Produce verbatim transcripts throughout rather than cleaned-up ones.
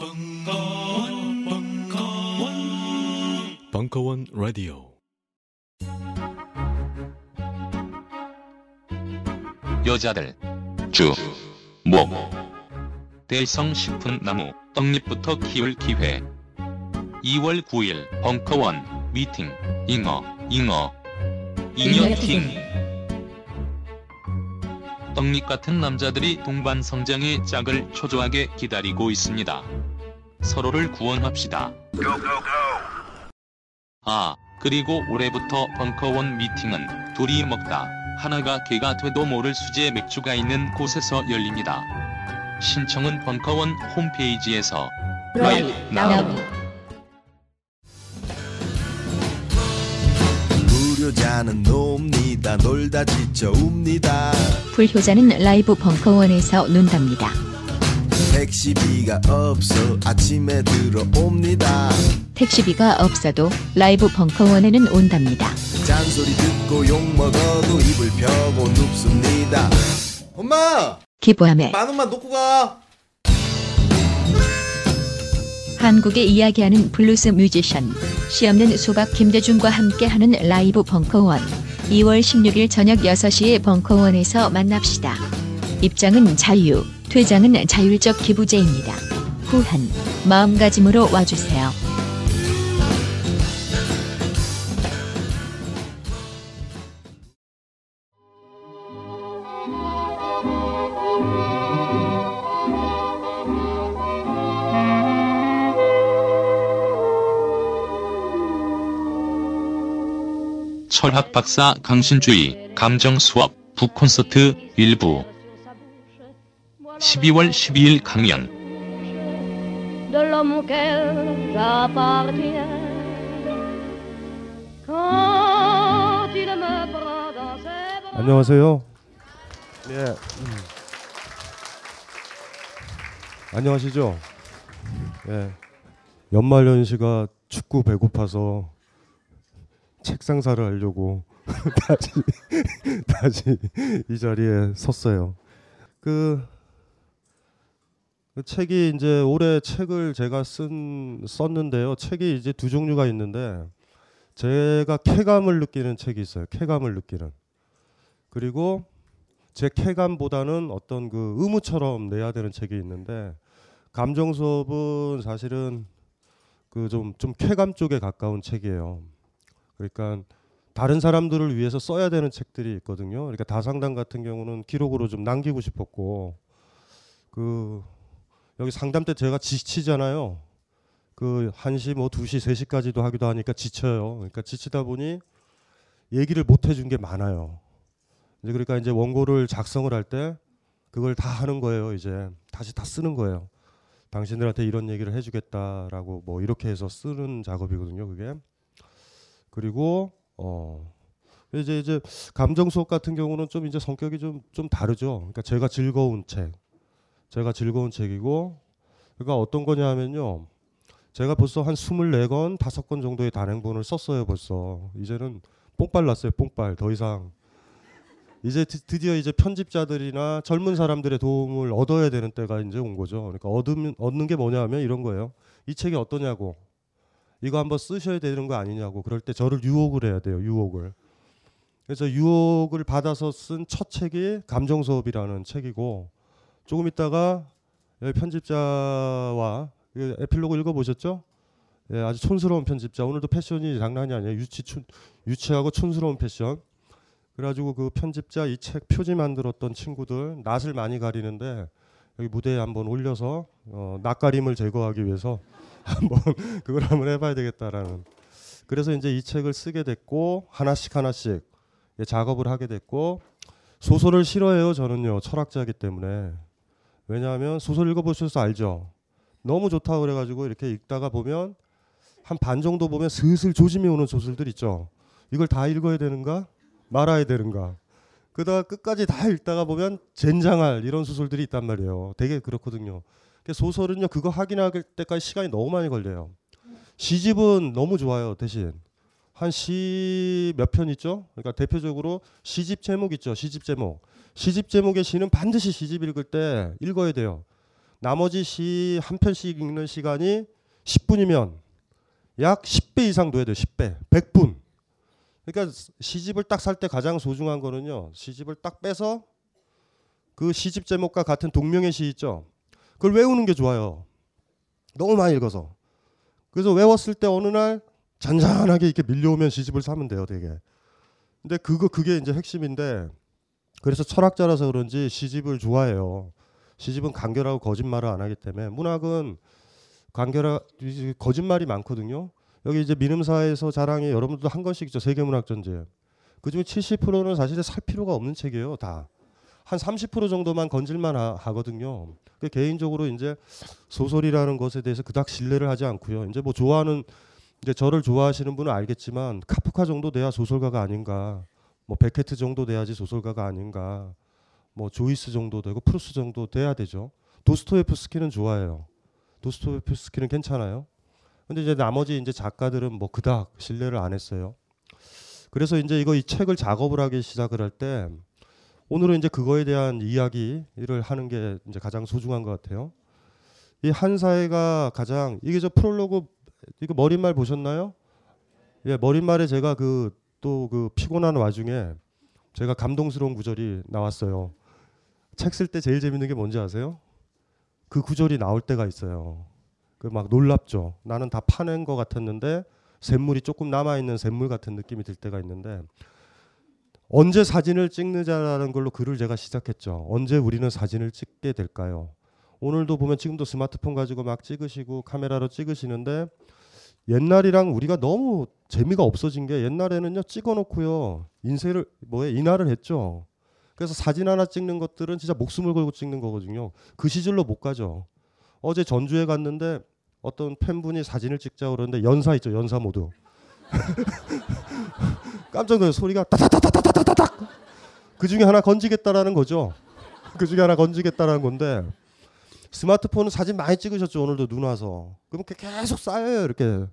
벙커원, 벙커원, 벙커원 라디오. 여자들 주 목 대성 식품 나무 떡잎부터 키울 기회. 이월 구일 벙커원 미팅 잉어 잉어 잉여팅. 떡잎같은 남자들이 동반 성장의 짝을 초조하게 기다리고 있습니다. 서로를 구원합시다. 아, 그리고 올해부터 벙커원 미팅은 둘이 먹다 하나가 개가 돼도 모를 수지의 맥주가 있는 곳에서 열립니다. 신청은 벙커원 홈페이지에서 right now. 무료자는 놉니다. 놀다 지쳐 웁니다. 불효자는 라이브 벙커원에서 논답니다. 택시비가 없어 아침에 들어옵니다. 택시비가 없어도 라이브 벙커원에는 온답니다. 잔소리 듣고 욕먹어도 입을 펴고 눕습니다. 엄마! 기부함에 만원만 놓고 가! 한국에 이야기하는 블루스 뮤지션, 시없는 수박 김대중과 함께하는 라이브 벙커원. 이월 십육일 저녁 여섯 시에 벙커원에서 만납시다. 입장은 자유, 퇴장은 자율적 기부제입니다. 후한, 마음가짐으로 와주세요. 철학박사 강신주의 감정수업 북콘서트 일부 십이월 십이일 강연. 안녕하세요. 예. 네. 음. 안녕하시죠? 예. 네. 연말연시가 춥고 배고파서 책 상사를 하려고 다시 다시 이 자리에 섰어요. 그, 그 책이 이제 올해 책을 제가 쓴 썼는데요. 책이 이제 두 종류가 있는데 제가 쾌감을 느끼는 책이 있어요. 쾌감을 느끼는. 그리고 제 쾌감보다는 어떤 그 의무처럼 내야 되는 책이 있는데, 감정 수업은 사실은 그 좀 좀 쾌감 쪽에 가까운 책이에요. 그러니까 다른 사람들을 위해서 써야 되는 책들이 있거든요. 그러니까 다상담 같은 경우는 기록으로 좀 남기고 싶었고, 그 여기 상담 때 제가 지치잖아요. 그 한 시 뭐 두 시 세 시까지도 하기도 하니까 지쳐요. 그러니까 지치다 보니 얘기를 못 해준 게 많아요. 이제 그러니까 이제 원고를 작성을 할 때 그걸 다 하는 거예요. 이제 다시 다 쓰는 거예요. 당신들한테 이런 얘기를 해주겠다라고 뭐 이렇게 해서 쓰는 작업이거든요. 그게. 그리고 어 이제 이제 감정 수업 같은 경우는 좀 이제 성격이 좀 좀 다르죠. 그러니까 제가 즐거운 책, 제가 즐거운 책이고, 그러니까 어떤 거냐면요, 제가 벌써 한 스물네 권, 다섯 권 정도의 단행본을 썼어요. 벌써 이제는 뽕빨 났어요. 뽕빨 더 이상 이제 드디어 이제 편집자들이나 젊은 사람들의 도움을 얻어야 되는 때가 이제 온 거죠. 그러니까 얻으면 얻는 게 뭐냐면 이런 거예요. 이 책이 어떠냐고. 이거 한번 쓰셔야 되는 거 아니냐고. 그럴 때 저를 유혹을 해야 돼요. 유혹을. 그래서 유혹을 받아서 쓴 첫 책이 감정 수업이라는 책이고, 조금 있다가 편집자와 에필로그 읽어보셨죠? 예, 아주 촌스러운 편집자. 오늘도 패션이 장난이 아니에요. 유치, 촌, 유치하고 촌스러운 패션. 그래가지고 그 편집자, 이 책 표지 만들었던 친구들, 낯을 많이 가리는데 여기 무대에 한번 올려서 어, 낯가림을 제거하기 위해서 한번 그걸 한번 해봐야 되겠다라는. 그래서 이제 이 책을 쓰게 됐고, 하나씩 하나씩 작업을 하게 됐고, 소설을 싫어해요. 저는요, 철학자이기 때문에. 왜냐하면 소설 읽어보셔서 알죠. 너무 좋다고 그래가지고 이렇게 읽다가 보면 한 반 정도 보면 슬슬 조짐이 오는 소설들 있죠. 이걸 다 읽어야 되는가 말아야 되는가. 그러다가 끝까지 다 읽다가 보면 젠장할 이런 소설들이 있단 말이에요. 되게 그렇거든요. 소설은요, 그거 확인할 때까지 시간이 너무 많이 걸려요. 시집은 너무 좋아요. 대신 한 시 몇 편 있죠. 그러니까 대표적으로 시집 제목 있죠. 시집 제목. 시집 제목의 시는 반드시 시집 읽을 때 읽어야 돼요. 나머지 시 한 편씩 읽는 시간이 십 분이면 약 십 배 이상 돼야 돼요. 십 배. 백 분. 그러니까 시집을 딱 살 때 가장 소중한 거는요. 시집을 딱 빼서 그 시집 제목과 같은 동명의 시 있죠. 그걸 외우는 게 좋아요. 너무 많이 읽어서. 그래서 외웠을 때 어느 날 잔잔하게 이렇게 밀려오면 시집을 사면 돼요. 되게. 근데 그거 그게 이제 핵심인데 그래서 철학자라서 그런지 시집을 좋아해요. 시집은 간결하고 거짓말을 안 하기 때문에 문학은 간결하 거짓말이 많거든요. 여기 이제 민음사에서 자랑해 여러분들도 한 권씩 있죠. 세계문학전집. 그중에 칠십 퍼센트는 사실 살 필요가 없는 책이에요. 다. 한 삼십 퍼센트 정도만 건질만 하, 하거든요. 개인적으로 이제 소설이라는 것에 대해서 그닥 신뢰를 하지 않고요. 이제 뭐 좋아하는 이제 저를 좋아하시는 분은 알겠지만 카프카 정도 돼야 소설가가 아닌가. 뭐 베케트 정도 돼야지 소설가가 아닌가. 뭐 조이스 정도 되고 프루스트 정도 돼야 되죠. 도스토옙스키는 좋아해요. 도스토옙스키는 괜찮아요. 근데 이제 나머지 이제 작가들은 뭐 그닥 신뢰를 안 했어요. 그래서 이제 이거 이 책을 작업을 하기 시작을 할 때 오늘은 이제 그거에 대한 이야기를 하는 게 이제 가장 소중한 것 같아요. 이 한 사회가 가장 이게 저 프롤로그 이거 머릿말 보셨나요? 예, 머릿말에 제가 그 또 그 피곤한 와중에 제가 감동스러운 구절이 나왔어요. 책 쓸 때 제일 재밌는 게 뭔지 아세요? 그 구절이 나올 때가 있어요. 그 막 놀랍죠. 나는 다 파낸 것 같았는데 샘물이 조금 남아있는 샘물 같은 느낌이 들 때가 있는데 언제 사진을 찍느냐라는 걸로 글을 제가 시작했죠. 언제 우리는 사진을 찍게 될까요? 오늘도 보면 지금도 스마트폰 가지고 막 찍으시고 카메라로 찍으시는데 옛날이랑 우리가 너무 재미가 없어진 게 옛날에는요 찍어놓고요 인쇄를 뭐에 인화를 했죠. 그래서 사진 하나 찍는 것들은 진짜 목숨을 걸고 찍는 거거든요. 그 시절로 못 가죠. 어제 전주에 갔는데 어떤 팬분이 사진을 찍자고 그러는데 연사 있죠. 연사 모두. 깜짝 놀라요. 소리가 따다다다다다다닥. 그중에 하나 건지겠다라는 거죠. 그중에 하나 건지겠다라는 건데 스마트폰은 사진 많이 찍으셨죠. 오늘도 눈 와서. 그럼 계속 쌓여요. 이렇게.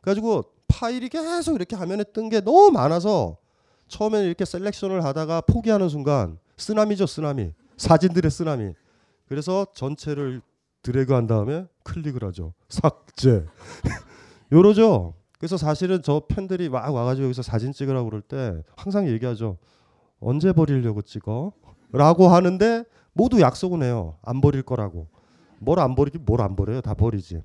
그래가지고 파일이 계속 이렇게 화면에 뜬 게 너무 많아서 처음에는 이렇게 셀렉션을 하다가 포기하는 순간 쓰나미죠. 쓰나미. 사진들의 쓰나미. 그래서 전체를 드래그한 다음에 클릭을 하죠. 삭제. 요러죠. 그래서 사실은 저 팬들이 막 와가지고 여기서 사진 찍으라고 그럴 때 항상 얘기하죠. 언제 버리려고 찍어? 라고 하는데 모두 약속은 해요. 안 버릴 거라고. 뭘 안 버리지? 뭘 안 버려요? 다 버리지.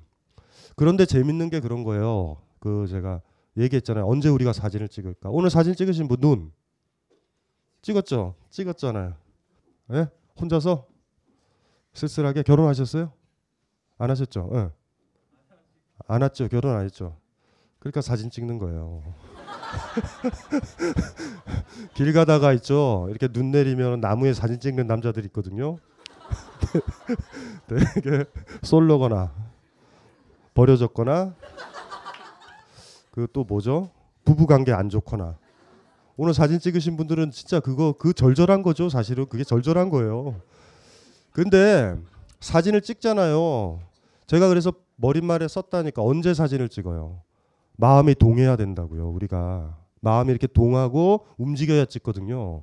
그런데 재밌는 게 그런 거예요. 그 제가 얘기했잖아요. 언제 우리가 사진을 찍을까? 오늘 사진 찍으신 분 눈 찍었죠? 찍었잖아요. 예? 혼자서 쓸쓸하게 결혼하셨어요? 안 하셨죠? 예. 안 했죠. 결혼 안 했죠. 그러니까 사진 찍는 거예요. 길 가다가 있죠. 이렇게 눈 내리면 나무에 사진 찍는 남자들이 있거든요. 되게 솔로거나 버려졌거나 그 또 뭐죠? 부부관계 안 좋거나. 오늘 사진 찍으신 분들은 진짜 그거 그 절절한 거죠. 사실은 그게 절절한 거예요. 근데 사진을 찍잖아요. 제가 그래서 머릿말에 썼다니까 언제 사진을 찍어요. 마음이 동해야 된다고요. 우리가 마음이 이렇게 동하고 움직여야 찍거든요.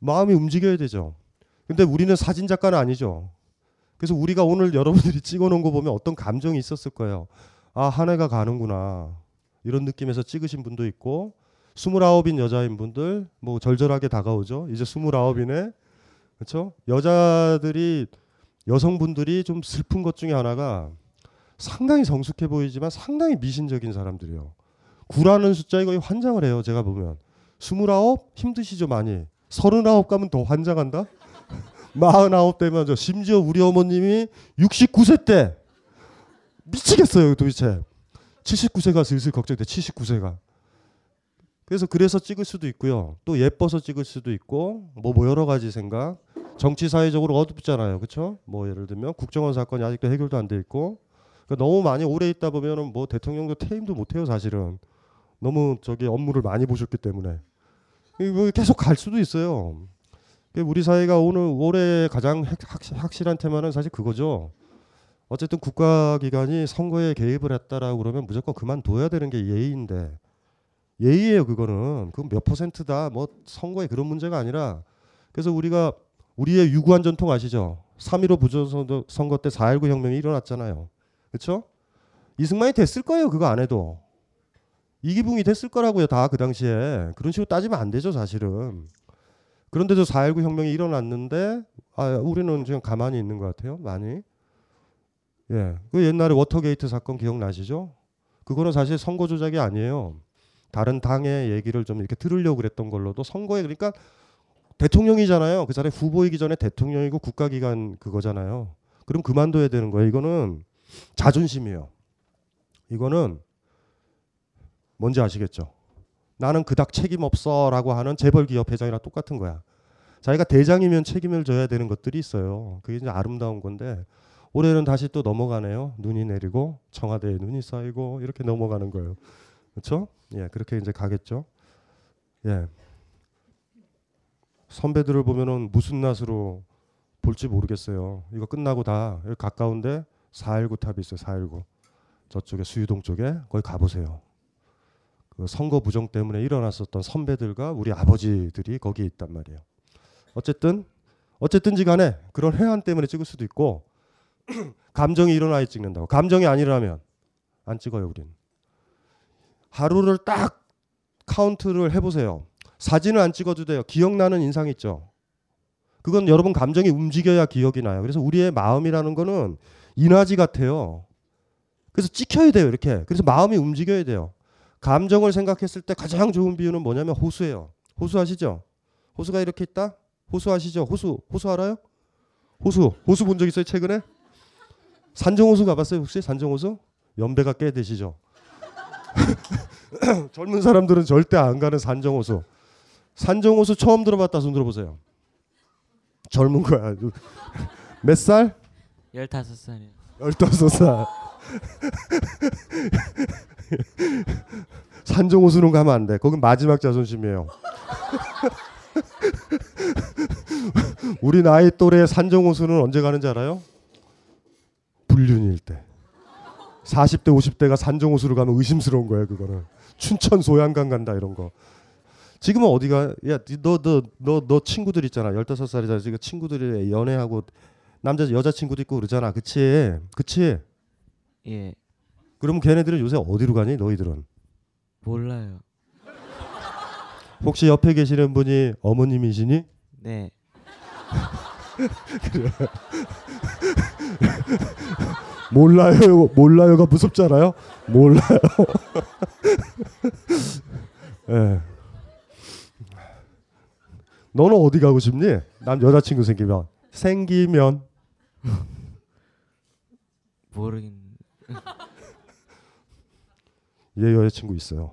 마음이 움직여야 되죠. 근데 우리는 사진 작가는 아니죠. 그래서 우리가 오늘 여러분들이 찍어놓은 거 보면 어떤 감정이 있었을 거예요. 아, 한 해가 가는구나 이런 느낌에서 찍으신 분도 있고 스물아홉인 여자인 분들 뭐 절절하게 다가오죠. 이제 스물아홉이네. 그렇죠? 여자들이 여성분들이 좀 슬픈 것 중에 하나가 상당히 성숙해 보이지만 상당히 미신적인 사람들이요. 구라는 숫자에 거의 환장을 해요. 제가 보면. 스물아홉 힘드시죠 많이. 서른아홉 가면 더 환장한다. 마흔아홉 되면 저 심지어 우리 어머님이 육십구 세 때 미치겠어요 도대체. 칠십구 세가 슬슬 걱정돼. 칠십구 세가. 그래서 그래서 찍을 수도 있고요. 또 예뻐서 찍을 수도 있고 뭐, 뭐 여러 가지 생각. 정치 사회적으로 어둡잖아요. 그렇죠? 뭐 예를 들면 국정원 사건이 아직도 해결도 안 돼 있고 너무 많이 오래 있다 보면은 뭐 대통령도 퇴임도 못해요 사실은. 너무 저기 업무를 많이 보셨기 때문에 계속 갈 수도 있어요. 우리 사회가 오늘 올해 가장 확실한 테마는 사실 그거죠. 어쨌든 국가기관이 선거에 개입을 했다라고 그러면 무조건 그만둬야 되는 게 예의인데 예의예요 그거는. 그건 몇 퍼센트다 뭐 선거에 그런 문제가 아니라. 그래서 우리가 우리의 유구한 전통 아시죠? 삼 일오 부정선거 때 사 일구 혁명이 일어났잖아요. 그렇죠? 이승만이 됐을 거예요. 그거 안 해도. 이기붕이 됐을 거라고요. 다 그 당시에. 그런 식으로 따지면 안 되죠. 사실은. 그런데도 사 일구 혁명이 일어났는데 아, 우리는 지금 가만히 있는 것 같아요. 많이. 예, 그 옛날에 워터게이트 사건 기억나시죠? 그거는 사실 선거 조작이 아니에요. 다른 당의 얘기를 좀 이렇게 들으려고 그랬던 걸로도 선거에 그러니까 대통령이잖아요. 그 사람이 후보이기 전에 대통령이고 국가기관 그거잖아요. 그럼 그만둬야 되는 거예요. 이거는 자존심이에요. 이거는 뭔지 아시겠죠? 나는 그닥 책임 없어라고 하는 재벌 기업 회장이랑 똑같은 거야. 자기가 대장이면 책임을 져야 되는 것들이 있어요. 그게 이제 아름다운 건데 올해는 다시 또 넘어가네요. 눈이 내리고 청와대에 눈이 쌓이고 이렇게 넘어가는 거예요. 그렇죠? 예, 그렇게 이제 가겠죠. 예, 선배들을 보면은 무슨 낯으로 볼지 모르겠어요. 이거 끝나고 다 여기 가까운데 사 일구 탑이 있어요. 사 일구 저쪽에 수유동 쪽에 거기 가보세요. 그 선거 부정 때문에 일어났었던 선배들과 우리 아버지들이 거기에 있단 말이에요. 어쨌든 어쨌든지 간에 그런 해안 때문에 찍을 수도 있고 감정이 일어나야 찍는다고. 감정이 안 일어나면 안 찍어요. 우린 하루를 딱 카운트를 해보세요. 사진을 안 찍어도 돼요. 기억나는 인상 있죠. 그건 여러분 감정이 움직여야 기억이 나요. 그래서 우리의 마음이라는 거는 인화지 같아요. 그래서 찍혀야 돼요. 이렇게. 그래서 마음이 움직여야 돼요. 감정을 생각했을 때 가장 좋은 비유는 뭐냐면 호수예요. 호수 아시죠? 호수가 이렇게 있다? 호수 아시죠? 호수. 호수 알아요? 호수. 호수 본 적 있어요? 최근에? 산정호수 가봤어요? 혹시 산정호수? 연배가 꽤 되시죠? 젊은 사람들은 절대 안 가는 산정호수. 산정호수 처음 들어봤다 손 들어보세요. 젊은 거야. 몇 살? 열다섯 살이요. 열다섯 살. 산정호수는 가면 안 돼. 거긴 마지막 자존심이에요. 우리 나이 또래의 산정호수는 언제 가는지 알아요? 불륜일 때. 사십 대 오십 대가 산정호수를 가면 의심스러운 거예요. 그거는 춘천 소양강 간다 이런 거. 지금은 어디가 야 너 너 너 너 친구들 있잖아. 열다섯 살이잖아. 지금 친구들이 연애하고 남자 여자 친구도 있고 그러잖아. 그치? 그치? 예. 그럼 걔네들은 요새 어디로 가니? 너희들은? 몰라요. 혹시 옆에 계시는 분이 어머님이시니? 네. 그래. 몰라요. 몰라요가 무섭잖아요. 몰라요. 예. 너는 어디 가고 싶니? 남 여자친구 생기면. 생기면. 모르겠네. 얘 여자친구 있어요.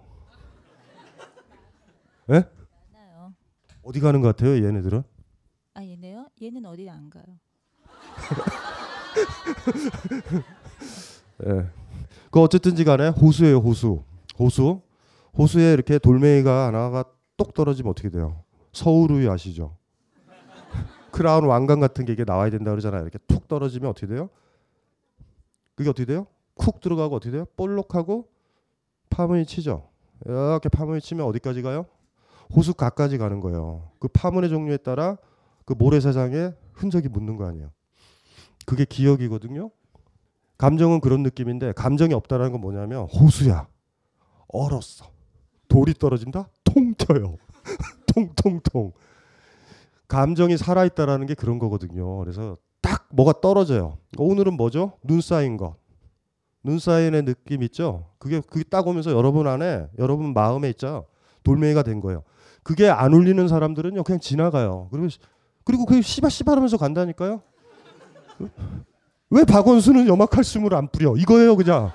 예? 많아요. 어디 가는 것 같아요? 얘네들은? 아 얘네요? 얘는 어디 안 가요. 예. 그 어쨌든지 간에 호수예요. 호수. 호수. 호수에 이렇게 돌멩이가 하나가 똑 떨어지면 어떻게 돼요? 서울우유 아시죠? 크라운 왕관 같은 게 이게 나와야 된다 그러잖아요. 이렇게 툭 떨어지면 어떻게 돼요? 그게 어떻게 돼요? 쿡 들어가고 어떻게 돼요? 볼록하고 파문이 치죠. 이렇게 파문이 치면 어디까지 가요? 호수 가까지 가는 거예요. 그 파문의 종류에 따라 그 모래사장에 흔적이 묻는 거 아니에요. 그게 기억이거든요. 감정은 그런 느낌인데 감정이 없다라는 건 뭐냐면 호수야. 얼었어. 돌이 떨어진다? 통쳐요. 통통통. 감정이 살아있다라는 게 그런 거거든요. 그래서 딱 뭐가 떨어져요. 오늘은 뭐죠? 눈 쌓인 거. 눈 쌓인의 느낌 있죠? 그게 그게 딱 오면서 여러분 안에 여러분 마음에 있죠? 돌멩이가 된 거예요. 그게 안 울리는 사람들은요 그냥 지나가요. 그리고 그리고 그 씨발 씨발하면서 간다니까요. 왜 박원순은 염화칼슘을 안 뿌려? 이거예요 그냥.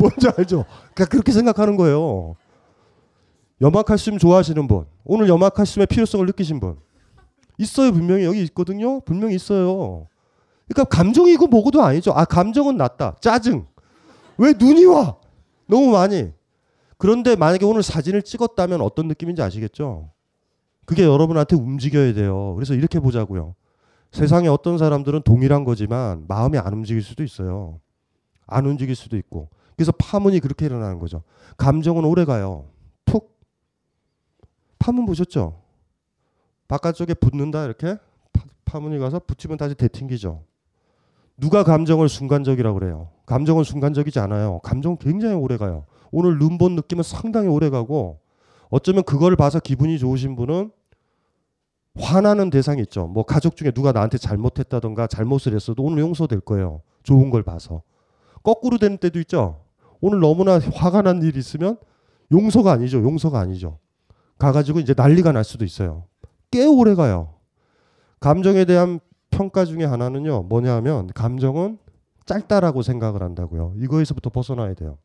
뭔지 알죠? 그냥 그렇게 생각하는 거예요. 염화칼슘 좋아하시는 분, 오늘 염화칼슘의 필요성을 느끼신 분 있어요. 분명히 여기 있거든요. 분명히 있어요. 그러니까 감정이고 뭐고도 아니죠. 아 감정은 낫다. 짜증. 왜 눈이 와? 너무 많이. 그런데 만약에 오늘 사진을 찍었다면 어떤 느낌인지 아시겠죠? 그게 여러분한테 움직여야 돼요. 그래서 이렇게 보자고요. 세상에 어떤 사람들은 동일한 거지만 마음이 안 움직일 수도 있어요. 안 움직일 수도 있고. 그래서 파문이 그렇게 일어나는 거죠. 감정은 오래 가요. 툭. 파문 보셨죠? 바깥쪽에 붙는다 이렇게. 파, 파문이 가서 붙이면 다시 되튕기죠. 누가 감정을 순간적이라고 그래요? 감정은 순간적이지 않아요. 감정은 굉장히 오래가요. 오늘 눈 본 느낌은 상당히 오래가고, 어쩌면 그걸 봐서 기분이 좋으신 분은 화나는 대상이 있죠. 뭐 가족 중에 누가 나한테 잘못했다던가 잘못을 했어도 오늘 용서될 거예요. 좋은 걸 봐서. 거꾸로 되는 때도 있죠. 오늘 너무나 화가 난 일이 있으면 용서가 아니죠. 용서가 아니죠. 가가지고 이제 난리가 날 수도 있어요. 꽤 오래 가요. 감정에 대한 평가 중에 하나는요. 뭐냐 하면 감정은 짧다라고 생각을 한다고요. 이거에서부터 벗어나야 돼요.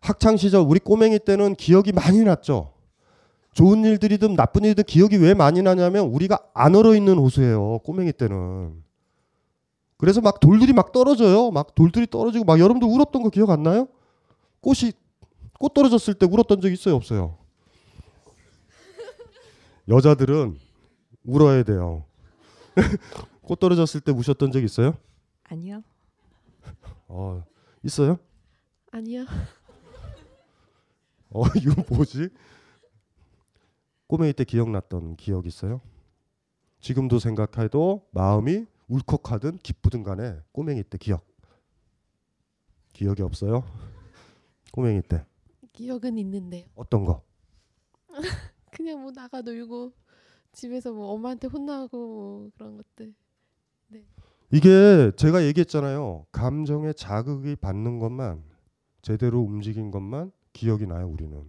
학창시절 우리 꼬맹이 때는 기억이 많이 났죠. 좋은 일들이든 나쁜 일이든 기억이 왜 많이 나냐면 우리가 안 얼어있는 호수예요. 꼬맹이 때는. 그래서 막 돌들이 막 떨어져요. 막 돌들이 떨어지고 막 여러분들 울었던 거 기억 안 나요? 꽃이 꽃 떨어졌을 때 울었던 적 있어요? 없어요? 여자들은 울어야 돼요. 꽃 떨어졌을 때 우셨던 적 있어요? 아니요. 어, 있어요? 아니요. 어, 이거 뭐지? 꼬맹이 때 기억났던 기억 있어요? 지금도 생각해도 마음이 울컥하든 기쁘든 간에 꼬맹이 때 기억. 기억이 없어요? 꼬맹이 때. 기억은 있는데요. 어떤 거? 그냥 뭐 나가 놀고 집에서 뭐 엄마한테 혼나고 뭐 그런 것들. 네. 이게 제가 얘기했잖아요. 감정에 자극이 받는 것만, 제대로 움직인 것만 기억이 나요. 우리는.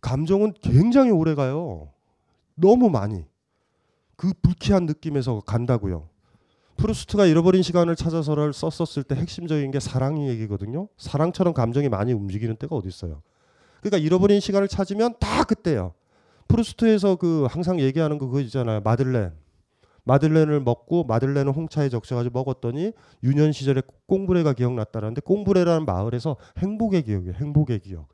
감정은 굉장히 오래 가요. 너무 많이. 그 불쾌한 느낌에서 간다고요. 프루스트가 잃어버린 시간을 찾아서를 썼었을 때 핵심적인 게 사랑 얘기거든요. 사랑처럼 감정이 많이 움직이는 때가 어디 있어요. 그러니까 잃어버린 시간을 찾으면 다 그때예요. 프루스트에서 그 항상 얘기하는 거 그거 있잖아요. 마들렌. 마들렌을 먹고 마들렌을 홍차에 적셔가지고 먹었더니 유년 시절에 꽁브레가 기억났다는데, 꽁브레라는 마을에서 행복의 기억이에요. 행복의 기억.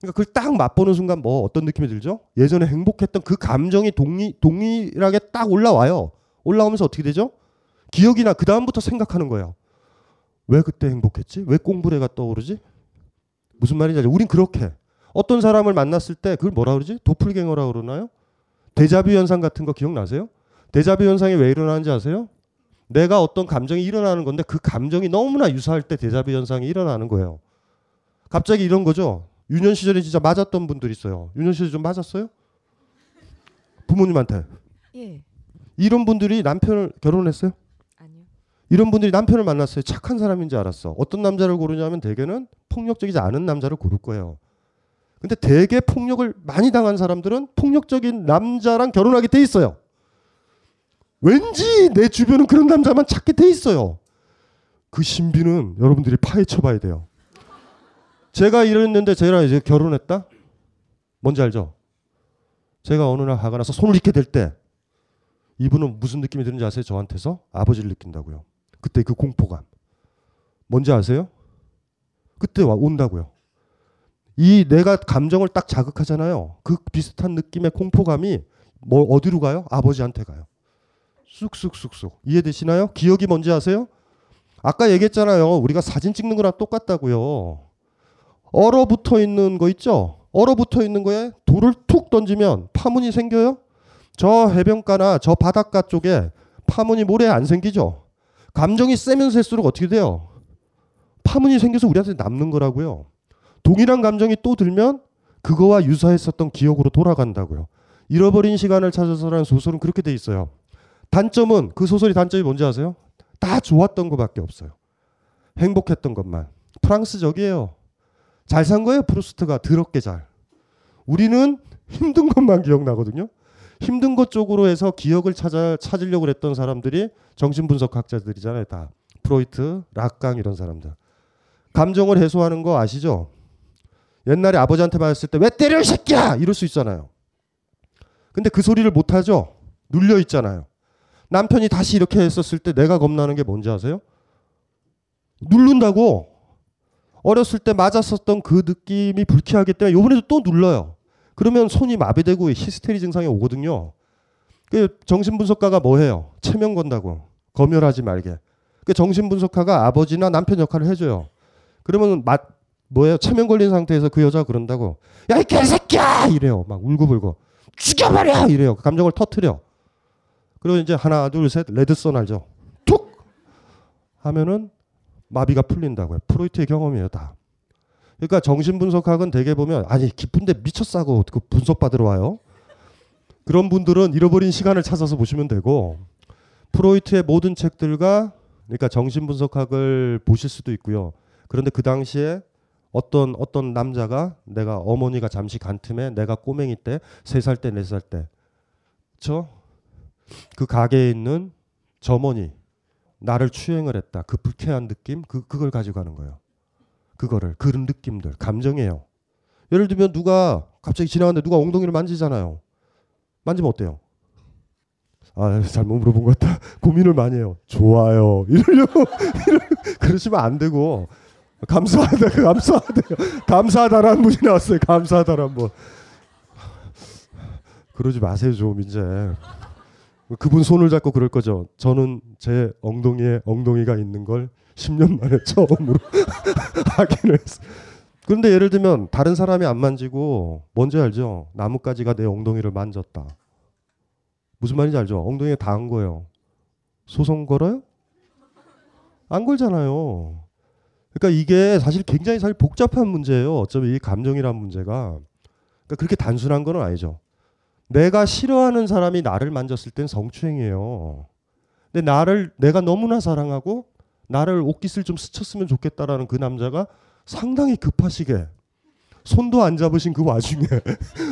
그러니까 그걸 딱 맛보는 순간 뭐 어떤 느낌이 들죠? 예전에 행복했던 그 감정이 동일, 동일하게 딱 올라와요. 올라오면서 어떻게 되죠? 기억이나 그 다음부터 생각하는 거예요. 왜 그때 행복했지? 왜 꽁브레가 떠오르지? 무슨 말인지 알죠? 우린 그렇게. 어떤 사람을 만났을 때 그걸 뭐라 그러지? 도플갱어라고 그러나요? 데자뷰 현상 같은 거 기억나세요? 데자뷰 현상이 왜 일어나는지 아세요? 내가 어떤 감정이 일어나는 건데 그 감정이 너무나 유사할 때 데자뷰 현상이 일어나는 거예요. 갑자기 이런 거죠. 유년 시절에 진짜 맞았던 분들 있어요. 유년 시절에 좀 맞았어요? 부모님한테. 예. 이런 분들이 남편을 결혼했어요? 아니요. 이런 분들이 남편을 만났어요. 착한 사람인지 알았어. 어떤 남자를 고르냐면 대개는 폭력적이지 않은 남자를 고를 거예요. 근데 대개 폭력을 많이 당한 사람들은 폭력적인 남자랑 결혼하게 돼 있어요. 왠지 내 주변은 그런 남자만 찾게 돼 있어요. 그 신비는 여러분들이 파헤쳐 봐야 돼요. 제가 이랬는데 제가 이제 결혼했다? 뭔지 알죠? 제가 어느 날 화가 나서 손을 잃게 될 때 이분은 무슨 느낌이 드는지 아세요? 저한테서 아버지를 느낀다고요. 그때 그 공포감. 뭔지 아세요? 그때 와 온다고요. 이 내가 감정을 딱 자극하잖아요. 그 비슷한 느낌의 공포감이 뭐 어디로 가요? 아버지한테 가요. 쑥쑥쑥쑥. 이해되시나요? 기억이 뭔지 아세요? 아까 얘기했잖아요. 우리가 사진 찍는 거랑 똑같다고요. 얼어붙어 있는 거 있죠? 얼어붙어 있는 거에 돌을 툭 던지면 파문이 생겨요? 저 해변가나 저 바닷가 쪽에 파문이 모래에 안 생기죠? 감정이 세면 셀수록 어떻게 돼요? 파문이 생겨서 우리한테 남는 거라고요. 동일한 감정이 또 들면 그거와 유사했었던 기억으로 돌아간다고요. 잃어버린 시간을 찾아서라는 소설은 그렇게 돼 있어요. 단점은, 그 소설의 단점이 뭔지 아세요? 다 좋았던 것밖에 없어요. 행복했던 것만. 프랑스적이에요. 잘 산 거예요, 프루스트가. 더럽게 잘. 우리는 힘든 것만 기억나거든요. 힘든 것 쪽으로 해서 기억을 찾아, 찾으려고 했던 사람들이 정신분석학자들이잖아요. 다. 프로이트, 라캉 이런 사람들. 감정을 해소하는 거 아시죠? 옛날에 아버지한테 맞았을 때 왜 때려 이 새끼야! 이럴 수 있잖아요. 근데 그 소리를 못하죠. 눌려 있잖아요. 남편이 다시 이렇게 했었을 때 내가 겁나는 게 뭔지 아세요? 누른다고. 어렸을 때 맞았었던 그 느낌이 불쾌하기 때문에 이번에도 또 눌러요. 그러면 손이 마비되고 히스테리 증상이 오거든요. 정신분석가가 뭐 해요? 체면 건다고. 검열하지 말게. 정신분석가가 아버지나 남편 역할을 해줘요. 그러면 마, 뭐예요? 체면 걸린 상태에서 그 여자가 그런다고. 야, 이 개새끼야! 이래요. 막 울고불고. 죽여버려! 이래요. 감정을 터트려. 그리고 이제 하나, 둘, 셋, 레드썬 알죠? 하면은 마비가 풀린다고요. 프로이트의 경험이에요, 다. 그러니까 정신분석학은 되게 보면 아니 기쁜데 미쳤다고 그 분석받으러 와요. 그런 분들은 잃어버린 시간을 찾아서 보시면 되고, 프로이트의 모든 책들과 그러니까 정신분석학을 보실 수도 있고요. 그런데 그 당시에 어떤 어떤 남자가 내가 어머니가 잠시 간 틈에 내가 꼬맹이 때 세 살 때 네 살 때 그쵸? 그 가게에 있는 점원이 나를 추행을 했다. 그 불쾌한 느낌 그 그걸 가지고 가는 거예요. 그거를 그런 느낌들 감정이에요. 예를 들면 누가 갑자기 지나가는데 누가 엉덩이를 만지잖아요. 만지면 어때요? 아, 잘못 물어본 것 같다. 고민을 많이 해요. 좋아요. 이러려고 그러시면 안 되고 감사하다, 감사하다, 감사하다라는 분이 나왔어요. 감사하다라는 분. 그러지 마세요 좀 이제. 그분 손을 잡고 그럴 거죠. 저는 제 엉덩이에 엉덩이가 있는 걸 십 년 만에 처음으로 확인을 했어요. 그런데 예를 들면 다른 사람이 안 만지고 뭔지 알죠? 나뭇가지가 내 엉덩이를 만졌다. 무슨 말인지 알죠? 엉덩이에 닿은 거예요. 소송 걸어요? 안 걸잖아요. 그러니까 이게 사실 굉장히 사실 복잡한 문제예요. 어쩌면 이 감정이란 문제가. 그러니까 그렇게 단순한 건 아니죠. 내가 싫어하는 사람이 나를 만졌을 땐 성추행이에요. 근데 나를 내가 너무나 사랑하고 나를 옷깃을 좀 스쳤으면 좋겠다라는 그 남자가 상당히 급하시게 손도 안 잡으신 그 와중에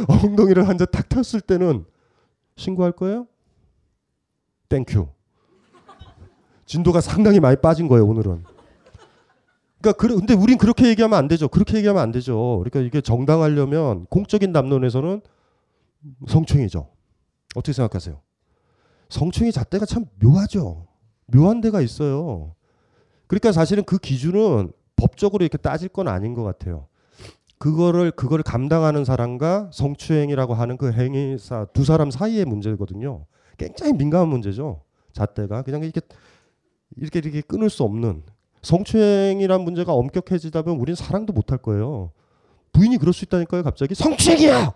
엉덩이를 한 자 탁 탔을 때는 신고할 거예요? 땡큐. 진도가 상당히 많이 빠진 거예요 오늘은. 그러니까 그, 근데 우린 그렇게 얘기하면 안 되죠. 그렇게 얘기하면 안 되죠. 그러니까 이게 정당하려면 공적인 담론에서는 성추행이죠. 어떻게 생각하세요? 성추행의 잣대가 참 묘하죠. 묘한 데가 있어요. 그러니까 사실은 그 기준은 법적으로 이렇게 따질 건 아닌 것 같아요. 그거를 그걸 감당하는 사람과 성추행이라고 하는 그 행위사 두 사람 사이의 문제거든요. 굉장히 민감한 문제죠. 잣대가 그냥 이렇게 이렇게 이렇게 끊을 수 없는. 성추행이란 문제가 엄격해지다 보면 우린 사랑도 못할 거예요. 부인이 그럴 수 있다니까요. 갑자기 성추행이야!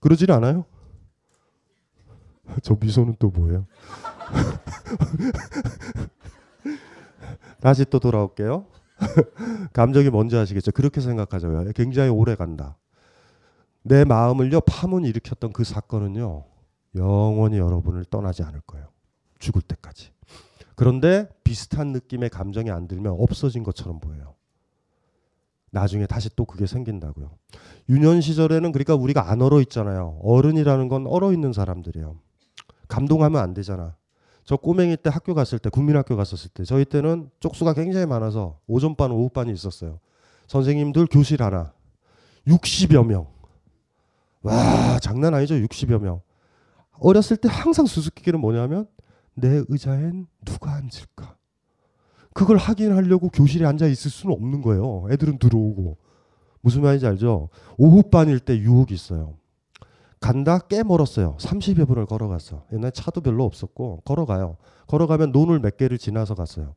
그러질 않아요? 저 미소는 또 뭐예요? 다시 또 돌아올게요. 감정이 뭔지 아시겠죠? 그렇게 생각하자고요. 굉장히 오래 간다. 내 마음을요 파문이 일으켰던 그 사건은요 영원히 여러분을 떠나지 않을 거예요. 죽을 때까지. 그런데 비슷한 느낌의 감정이 안 들면 없어진 것처럼 보여요. 나중에 다시 또 그게 생긴다고요. 유년 시절에는 그러니까 우리가 안 얼어 있잖아요. 어른이라는 건 얼어 있는 사람들이에요. 감동하면 안 되잖아. 저 꼬맹이 때 학교 갔을 때 국민학교 갔었을 때 저희 때는 쪽수가 굉장히 많아서 오전반 오후반이 있었어요. 선생님들 교실 하나 육십여 명. 와 장난 아니죠. 육십여 명. 어렸을 때 항상 수수께끼는 뭐냐면 내 의자엔 누가 앉을까? 그걸 확인하려고 교실에 앉아 있을 수는 없는 거예요. 애들은 들어오고. 무슨 말인지 알죠? 오후반일 때 유혹이 있어요. 간다? 꽤 멀었어요. 삼십여 분을 걸어갔어. 옛날에 차도 별로 없었고 걸어가요. 걸어가면 논을 몇 개를 지나서 갔어요.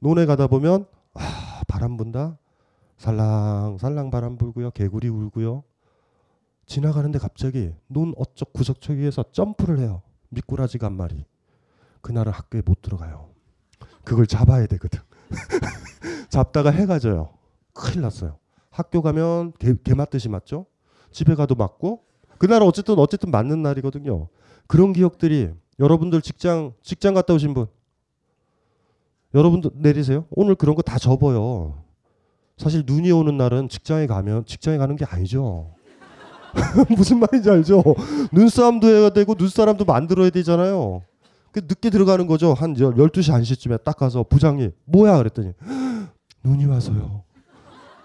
논에 가다 보면 아, 바람 분다. 살랑 살랑 바람 불고요. 개구리 울고요. 지나가는데 갑자기 논 어쩌 구석저기에서 점프를 해요. 미꾸라지가 한 마리. 그날은 학교에 못 들어가요. 그걸 잡아야 되거든. 잡다가 해가 져요. 큰일 났어요. 학교 가면 개, 개 맞듯이 맞죠? 집에 가도 맞고. 그날은 어쨌든 어쨌든 맞는 날이거든요. 그런 기억들이 여러분들 직장 직장 갔다 오신 분. 여러분들 내리세요. 오늘 그런 거 다 접어요. 사실 눈이 오는 날은 직장에 가면 직장에 가는 게 아니죠. 무슨 말인지 알죠? 눈싸움도 해야 되고 눈사람도 만들어야 되잖아요. 늦게 들어가는 거죠. 한 열두 시 한 시쯤에 딱 가서 부장이 뭐야 그랬더니 눈이 와서요.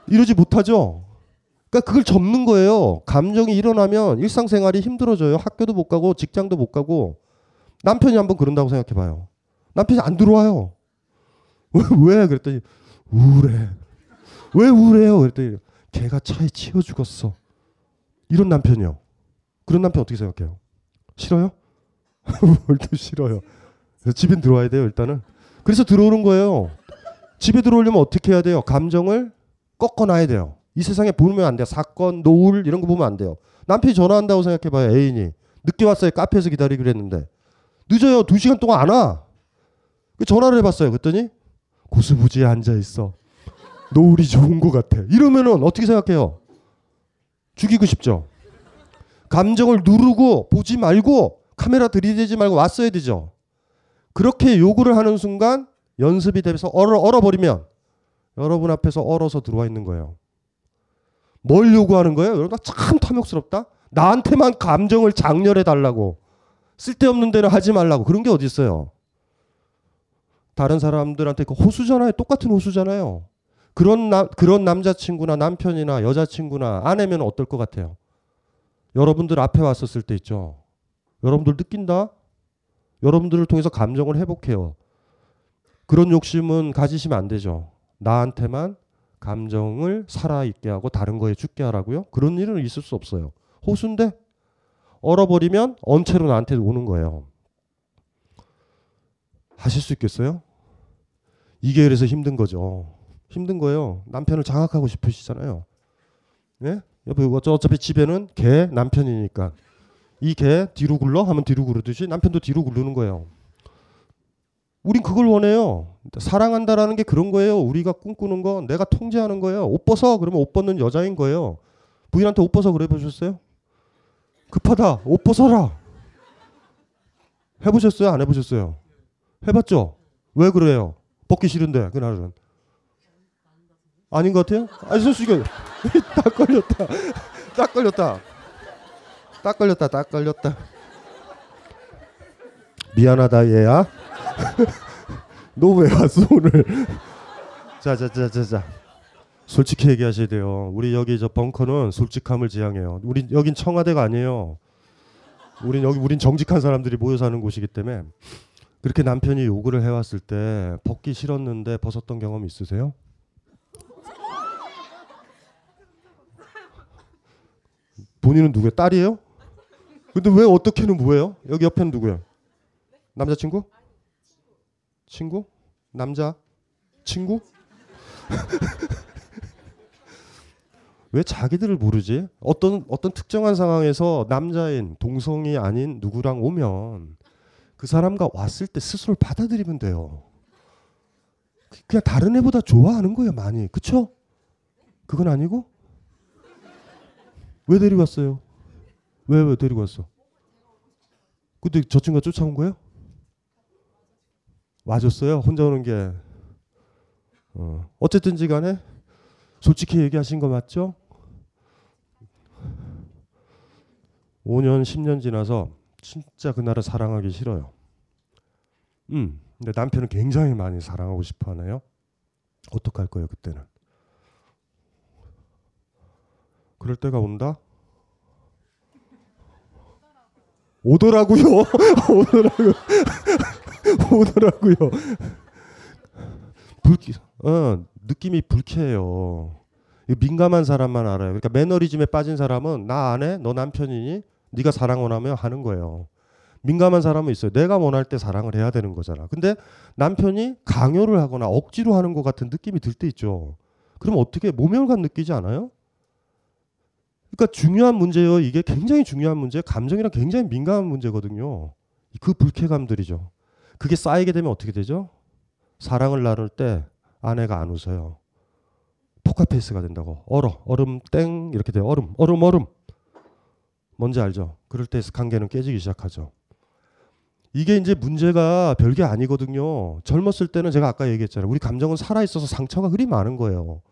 이러지 못하죠. 그러니까 그걸 접는 거예요. 감정이 일어나면 일상생활이 힘들어져요. 학교도 못 가고 직장도 못 가고. 남편이 한번 그런다고 생각해봐요. 남편이 안 들어와요. 왜? 그랬더니 우울해. 왜 우울해요? 그랬더니 걔가 차에 치여 죽었어. 이런 남편이요. 그런 남편 어떻게 생각해요? 싫어요? 뭘도 싫어요. 그래서 집엔 들어와야 돼요 일단은. 그래서 들어오는 거예요. 집에 들어오려면 어떻게 해야 돼요? 감정을 꺾어놔야 돼요. 이 세상에 보면 안 돼요. 사건, 노을 이런 거 보면 안 돼요. 남편이 전화한다고 생각해봐요. 애인이 늦게 왔어요. 카페에서 기다리기로 했는데 늦어요. 두 시간 동안 안 와. 전화를 해봤어요. 그랬더니 고수부지에 앉아있어. 노을이 좋은 것 같아. 이러면은 어떻게 생각해요? 죽이고 싶죠. 감정을 누르고 보지 말고 카메라 들이대지 말고 왔어야 되죠. 그렇게 요구를 하는 순간 연습이 돼서 얼어, 얼어버리면 여러분 앞에서 얼어서 들어와 있는 거예요. 뭘 요구하는 거예요? 여러분 참 탐욕스럽다. 나한테만 감정을 장렬해 달라고. 쓸데없는 데는 하지 말라고. 그런 게 어디 있어요. 다른 사람들한테 그 호수잖아요. 똑같은 호수잖아요. 그런, 나, 그런 남자친구나 남편이나 여자친구나 아내면 어떨 것 같아요? 여러분들 앞에 왔었을 때 있죠. 여러분들 느낀다? 여러분들을 통해서 감정을 회복해요. 그런 욕심은 가지시면 안 되죠. 나한테만 감정을 살아있게 하고 다른 거에 죽게 하라고요? 그런 일은 있을 수 없어요. 호수인데 얼어버리면 언체로 나한테 오는 거예요. 하실 수 있겠어요? 이게 그래서 힘든 거죠. 힘든 거예요. 남편을 장악하고 싶으시잖아요. 네? 옆에 어차피 집에는 개 남편이니까 이 개 뒤로 굴러 하면 뒤로 구르듯이 남편도 뒤로 굴르는 거예요. 우린 그걸 원해요. 사랑한다라는 게 그런 거예요. 우리가 꿈꾸는 거 내가 통제하는 거예요. 옷 벗어 그러면 옷 벗는 여자인 거예요. 부인한테 옷 벗어 그래 보셨어요? 급하다 옷 벗어라 해보셨어요? 안 해보셨어요? 해봤죠? 왜 그래요? 벗기 싫은데 그날은 아닌 것 같아요? 아니 솔직히 딱 걸렸다 딱 걸렸다 딱 걸렸다 딱 걸렸다 미안하다 얘야 너 왜 왔어 오늘 자자자자자 솔직히 얘기하셔야 돼요. 우리 여기 저 벙커는 솔직함을 지향해요. 우리 여긴 청와대가 아니에요. 우린 여기 우린 정직한 사람들이 모여 사는 곳이기 때문에 그렇게 남편이 요구를 해왔을 때 벗기 싫었는데 벗었던 경험 있으세요? 본인은 누구예요? 딸이에요? 근데 왜 어떻게는 뭐예요? 여기 옆에는 누구예요? 남자친구? 친구? 남자? 친구? 왜 자기들을 모르지? 어떤 어떤 특정한 상황에서 남자인 동성이 아닌 누구랑 오면 그 사람과 왔을 때 스스로 받아들이면 돼요. 그냥 다른 애보다 좋아하는 거예요, 많이. 그쵸? 그건 아니고? 왜 데리고 왔어요? 왜, 왜 데리고 왔어? 근데 저 친구가 쫓아온 거예요? 와줬어요? 혼자 오는 게. 어. 어쨌든지 간에 솔직히 얘기하신 거 맞죠? 오 년, 십 년 지나서 진짜 그날을 사랑하기 싫어요. 음, 근데 남편은 굉장히 많이 사랑하고 싶어 하네요. 어떡할 거예요, 그때는? 그럴 때가 온다? 오더라고요. 오더라고요. 오더라고요. 불기, 어, 느낌이 불쾌해요. 민감한 사람만 알아요. 그러니까 매너리즘에 빠진 사람은 나 안 해? 너 남편이니? 네가 사랑 원하면 하는 거예요. 민감한 사람은 있어요. 내가 원할 때 사랑을 해야 되는 거잖아. 근데 남편이 강요를 하거나 억지로 하는 것 같은 느낌이 들 때 있죠. 그럼 어떻게 모멸감 느끼지 않아요? 그러니까 중요한 문제예요. 이게 굉장히 중요한 문제. 감정이랑 굉장히 민감한 문제거든요. 그 불쾌감들이죠. 그게 쌓이게 되면 어떻게 되죠? 사랑을 나눌 때 아내가 안 웃어요. 포카페이스가 된다고. 얼어. 얼음 땡 이렇게 돼요. 얼음. 얼음 얼음. 뭔지 알죠? 그럴 때 관계는 깨지기 시작하죠. 이게 이제 문제가 별게 아니거든요. 젊었을 때는 제가 아까 얘기했잖아요. 우리 감정은 살아있어서 상처가 그리 많은 거예요.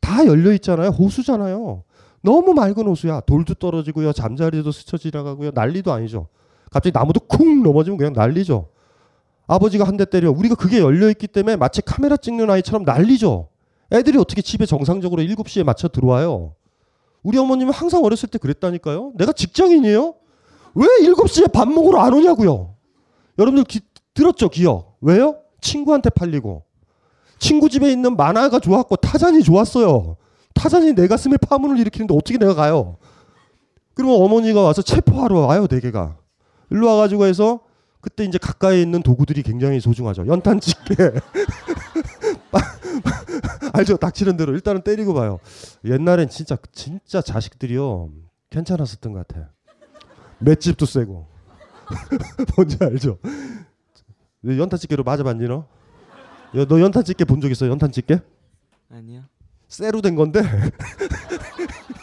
다 열려있잖아요. 호수잖아요. 너무 맑은 호수야. 돌도 떨어지고요. 잠자리도 스쳐 지나가고요. 난리도 아니죠. 갑자기 나무도 쿵 넘어지면 그냥 난리죠. 아버지가 한 대 때려. 우리가 그게 열려있기 때문에 마치 카메라 찍는 아이처럼 난리죠. 애들이 어떻게 집에 정상적으로 일곱 시에 맞춰 들어와요. 우리 어머님은 항상 어렸을 때 그랬다니까요. 내가 직장인이에요? 왜 일곱 시에 밥 먹으러 안 오냐고요. 여러분들 기, 들었죠? 기억. 왜요? 친구한테 팔리고. 친구 집에 있는 만화가 좋았고 타잔이 좋았어요. 타잔이 내 가슴에 파문을 일으키는데 어떻게 내가 가요? 그러면 어머니가 와서 체포하러 와요. 네 개가. 일로 와가지고 해서 그때 이제 가까이 있는 도구들이 굉장히 소중하죠. 연탄 집게. 알죠? 닥치는 대로 일단은 때리고 봐요. 옛날엔 진짜 진짜 자식들이요. 괜찮았었던 것 같아. 맷집도 세고. 뭔지 알죠? 연탄 집게로 맞아봤니 너? 야, 너 연탄 집게 본 적 있어? 연탄 집게? 아니요. 쇠로 된 건데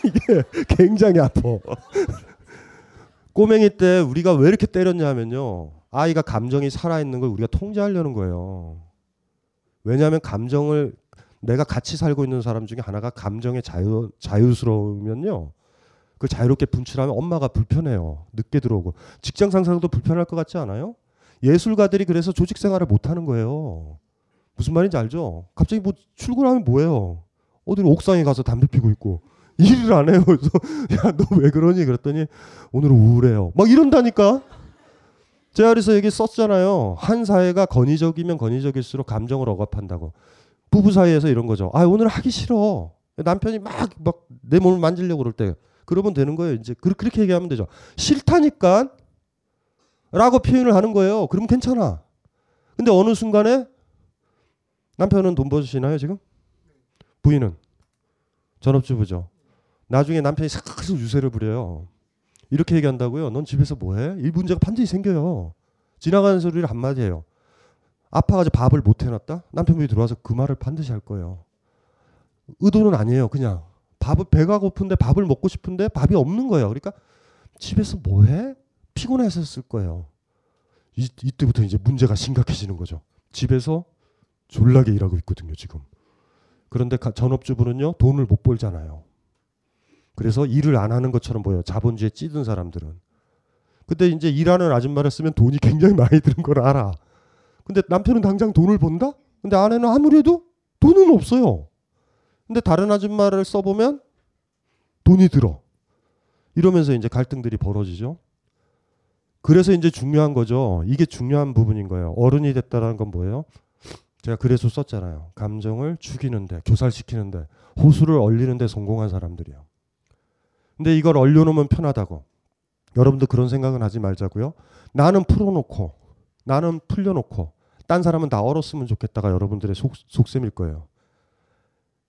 이게 굉장히 아파. 꼬맹이 때 우리가 왜 이렇게 때렸냐 하면요, 아이가 감정이 살아있는 걸 우리가 통제하려는 거예요. 왜냐하면 감정을, 내가 같이 살고 있는 사람 중에 하나가 감정에 자유, 자유스러우면요, 그걸 자유롭게 분출하면 엄마가 불편해요. 늦게 들어오고. 직장 상사도 불편할 것 같지 않아요? 예술가들이 그래서 조직 생활을 못하는 거예요. 무슨 말인지 알죠? 갑자기 뭐 출근하면 뭐예요? 어디로 옥상에 가서 담배 피고 있고 일을 안 해요. 그래서 야, 너 왜 그러니? 그랬더니 오늘은 우울해요. 막 이런다니까. 제가 그래서 얘기 썼잖아요. 한 사회가 권위적이면 권위적일수록 감정을 억압한다고. 부부 사이에서 이런 거죠. 아, 오늘 하기 싫어. 남편이 막 막 내 몸을 만지려고 그럴 때 그러면 되는 거예요. 이제 그렇게 얘기하면 되죠. 싫다니까 라고 표현을 하는 거예요. 그럼 괜찮아. 근데 어느 순간에 남편은 돈 버시나요 지금? 부인은 전업주부죠. 나중에 남편이 싹싹 유세를 부려요. 이렇게 얘기한다고요. 넌 집에서 뭐해? 이 문제가 반드시 생겨요. 지나가는 소리를 한마디 해요. 아파가지고 밥을 못 해놨다? 남편분이 들어와서 그 말을 반드시 할 거예요. 의도는 아니에요. 그냥 밥을, 배가 고픈데 밥을 먹고 싶은데 밥이 없는 거예요. 그러니까 집에서 뭐해? 피곤했었을 거예요. 이, 이때부터 이제 문제가 심각해지는 거죠. 집에서 졸라게 일하고 있거든요 지금. 그런데 가, 전업주부는요 돈을 못 벌잖아요. 그래서 일을 안 하는 것처럼 보여요. 자본주의에 찌든 사람들은. 근데 이제 일하는 아줌마를 쓰면 돈이 굉장히 많이 드는 걸 알아. 근데 남편은 당장 돈을 번다? 근데 아내는 아무리 해도 돈은 없어요. 근데 다른 아줌마를 써보면 돈이 들어. 이러면서 이제 갈등들이 벌어지죠. 그래서 이제 중요한 거죠. 이게 중요한 부분인 거예요. 어른이 됐다라는 건 뭐예요? 제가 그래서 썼잖아요. 감정을 죽이는데, 교살시키는데, 호수를 얼리는데 성공한 사람들이요. 근데 이걸 얼려놓으면 편하다고. 여러분도 그런 생각은 하지 말자고요. 나는 풀어놓고, 나는 풀려놓고, 딴 사람은 다 얼었으면 좋겠다가 여러분들의 속, 속셈일 거예요.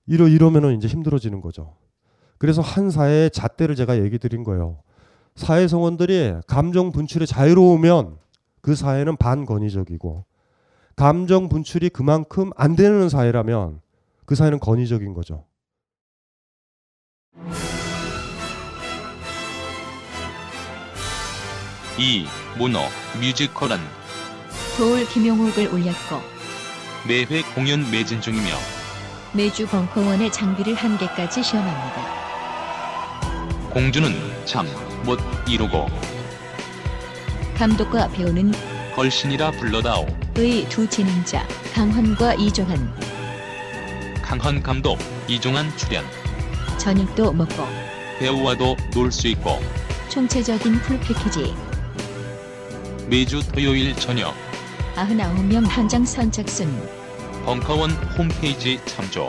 이러, 이러면은 이제 힘들어지는 거죠. 그래서 한 사회의 잣대를 제가 얘기 드린 거예요. 사회 성원들이 감정 분출에 자유로우면 그 사회는 반권위적이고, 감정 분출이 그만큼 안 되는 사회라면 그 사회는 권위적인 거죠. 이 모노 뮤지컬은 서울 김용옥을 올렸고 매회 공연 매진 중이며 매주 벙커원의 장비를 한 개까지 시험합니다. 공주는 참 못 이루고 감독과 배우는 걸신이라 불러다오 의 두 진행자 강헌과 이종한. 강헌 감독, 이종한 출연. 저녁도 먹고 배우와도 놀 수 있고 총체적인 풀패키지. 매주 토요일 저녁 구십구 명 한장 선착순. 벙커원 홈페이지 참조.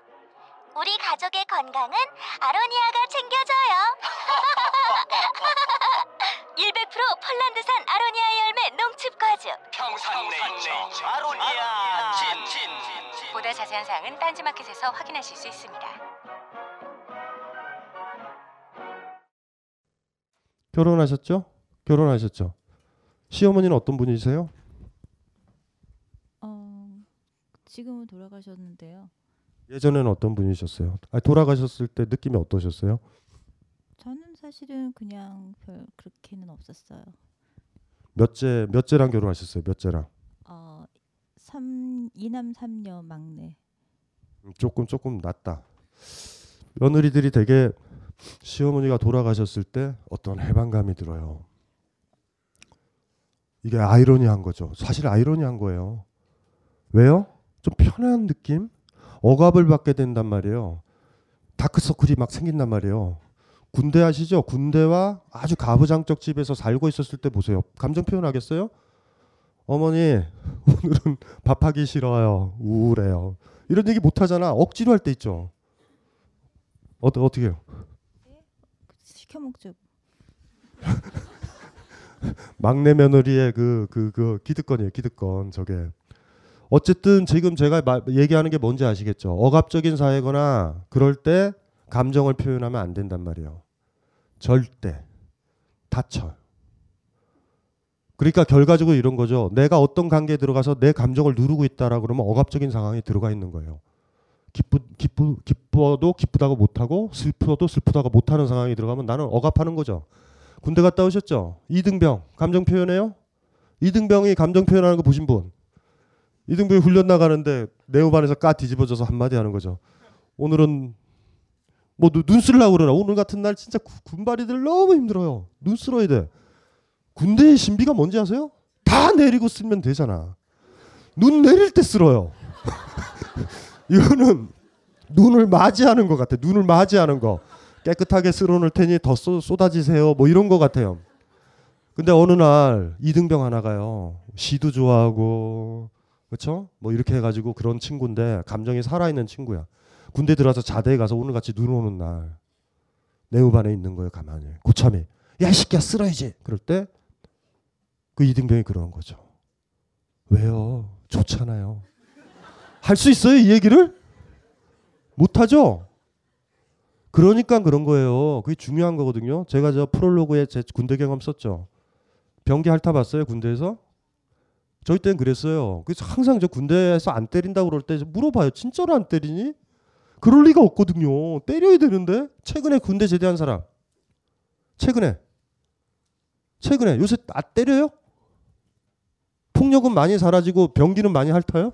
우리 가족의 건강은 아로니아가 챙겨줘요. 백 퍼센트 폴란드산 아로니아 열매 농축과즙 평산 네이처 아로니아 진. 보다 자세한 사항은 딴지마켓에서 확인하실 수 있습니다. 결혼하셨죠? 결혼하셨죠? 시어머니는 어떤 분이세요? 어, 지금은 돌아가셨는데요. 예전에는 어떤 분이셨어요? 아니, 돌아가셨을 때 느낌이 어떠셨어요? 저는 사실은 그냥 별 그렇게는 없었어요. 몇째 몇째랑 결혼하셨어요? 몇째랑? 어, 삼 이남 삼녀 막내. 조금 조금 낫다. 며느리들이 되게 시어머니가 돌아가셨을 때 어떤 해방감이 들어요. 이게 아이러니한 거죠. 사실 아이러니한 거예요. 왜요? 좀 편한 느낌? 억압을 받게 된단 말이에요. 다크서클이 막 생긴단 말이에요. 군대 아시죠? 군대와 아주 가부장적 집에서 살고 있었을 때 보세요. 감정 표현하겠어요? 어머니 오늘은 밥하기 싫어요. 우울해요. 이런 얘기 못하잖아. 억지로 할 때 있죠. 어떠, 어떻게 해요? 시켜먹죠. 막내 며느리의 그, 그, 그 기득권이에요. 기득권. 저게. 어쨌든 지금 제가 마, 얘기하는 게 뭔지 아시겠죠? 억압적인 사회거나 그럴 때 감정을 표현하면 안 된단 말이에요. 절대. 다쳐. 그러니까 결과적으로 이런 거죠. 내가 어떤 관계에 들어가서 내 감정을 누르고 있다라고 그러면 억압적인 상황에 들어가 있는 거예요. 기쁘, 기쁘, 기뻐도 기쁘다고 못하고 슬프어도 슬프다고 못하는 상황에 들어가면 나는 억압하는 거죠. 군대 갔다 오셨죠? 이등병 감정 표현해요? 이등병이 감정 표현하는 거 보신 분? 이등병이 훈련 나가는데 내후반에서 까 뒤집어져서 한마디 하는 거죠. 오늘은 뭐 눈 쓰려고 그러나 오늘 같은 날 진짜 군바리들 너무 힘들어요. 눈 쓸어야 돼. 군대의 신비가 뭔지 아세요? 다 내리고 쓰면 되잖아. 눈 내릴 때 쓸어요. 이거는 눈을 맞이하는 것 같아. 눈을 맞이하는 거. 깨끗하게 쓸어놓을 테니 더 쏟아지세요. 뭐 이런 것 같아요. 근데 어느 날 이등병 하나가요. 시도 좋아하고 그렇죠? 뭐 이렇게 해가지고 그런 친구인데 감정이 살아있는 친구야. 군대 들어와서 자대에 가서 오늘같이 눈 오는 날 내 후반에 있는 거예요. 가만히. 고참이. 야 이 새끼야 쓸어야지. 그럴 때 그 이등병이 그러는 거죠. 왜요? 좋잖아요. 할 수 있어요? 이 얘기를? 못하죠? 그러니까 그런 거예요. 그게 중요한 거거든요. 제가 저 프롤로그에 제 군대 경험 썼죠. 병기 핥아봤어요. 군대에서. 저희 때는 그랬어요. 그래서 항상 저 군대에서 안 때린다고 그럴 때 물어봐요. 진짜로 안 때리니? 그럴 리가 없거든요. 때려야 되는데. 최근에 군대 제대한 사람. 최근에. 최근에. 요새 안 때려요? 폭력은 많이 사라지고 병기는 많이 핥아요?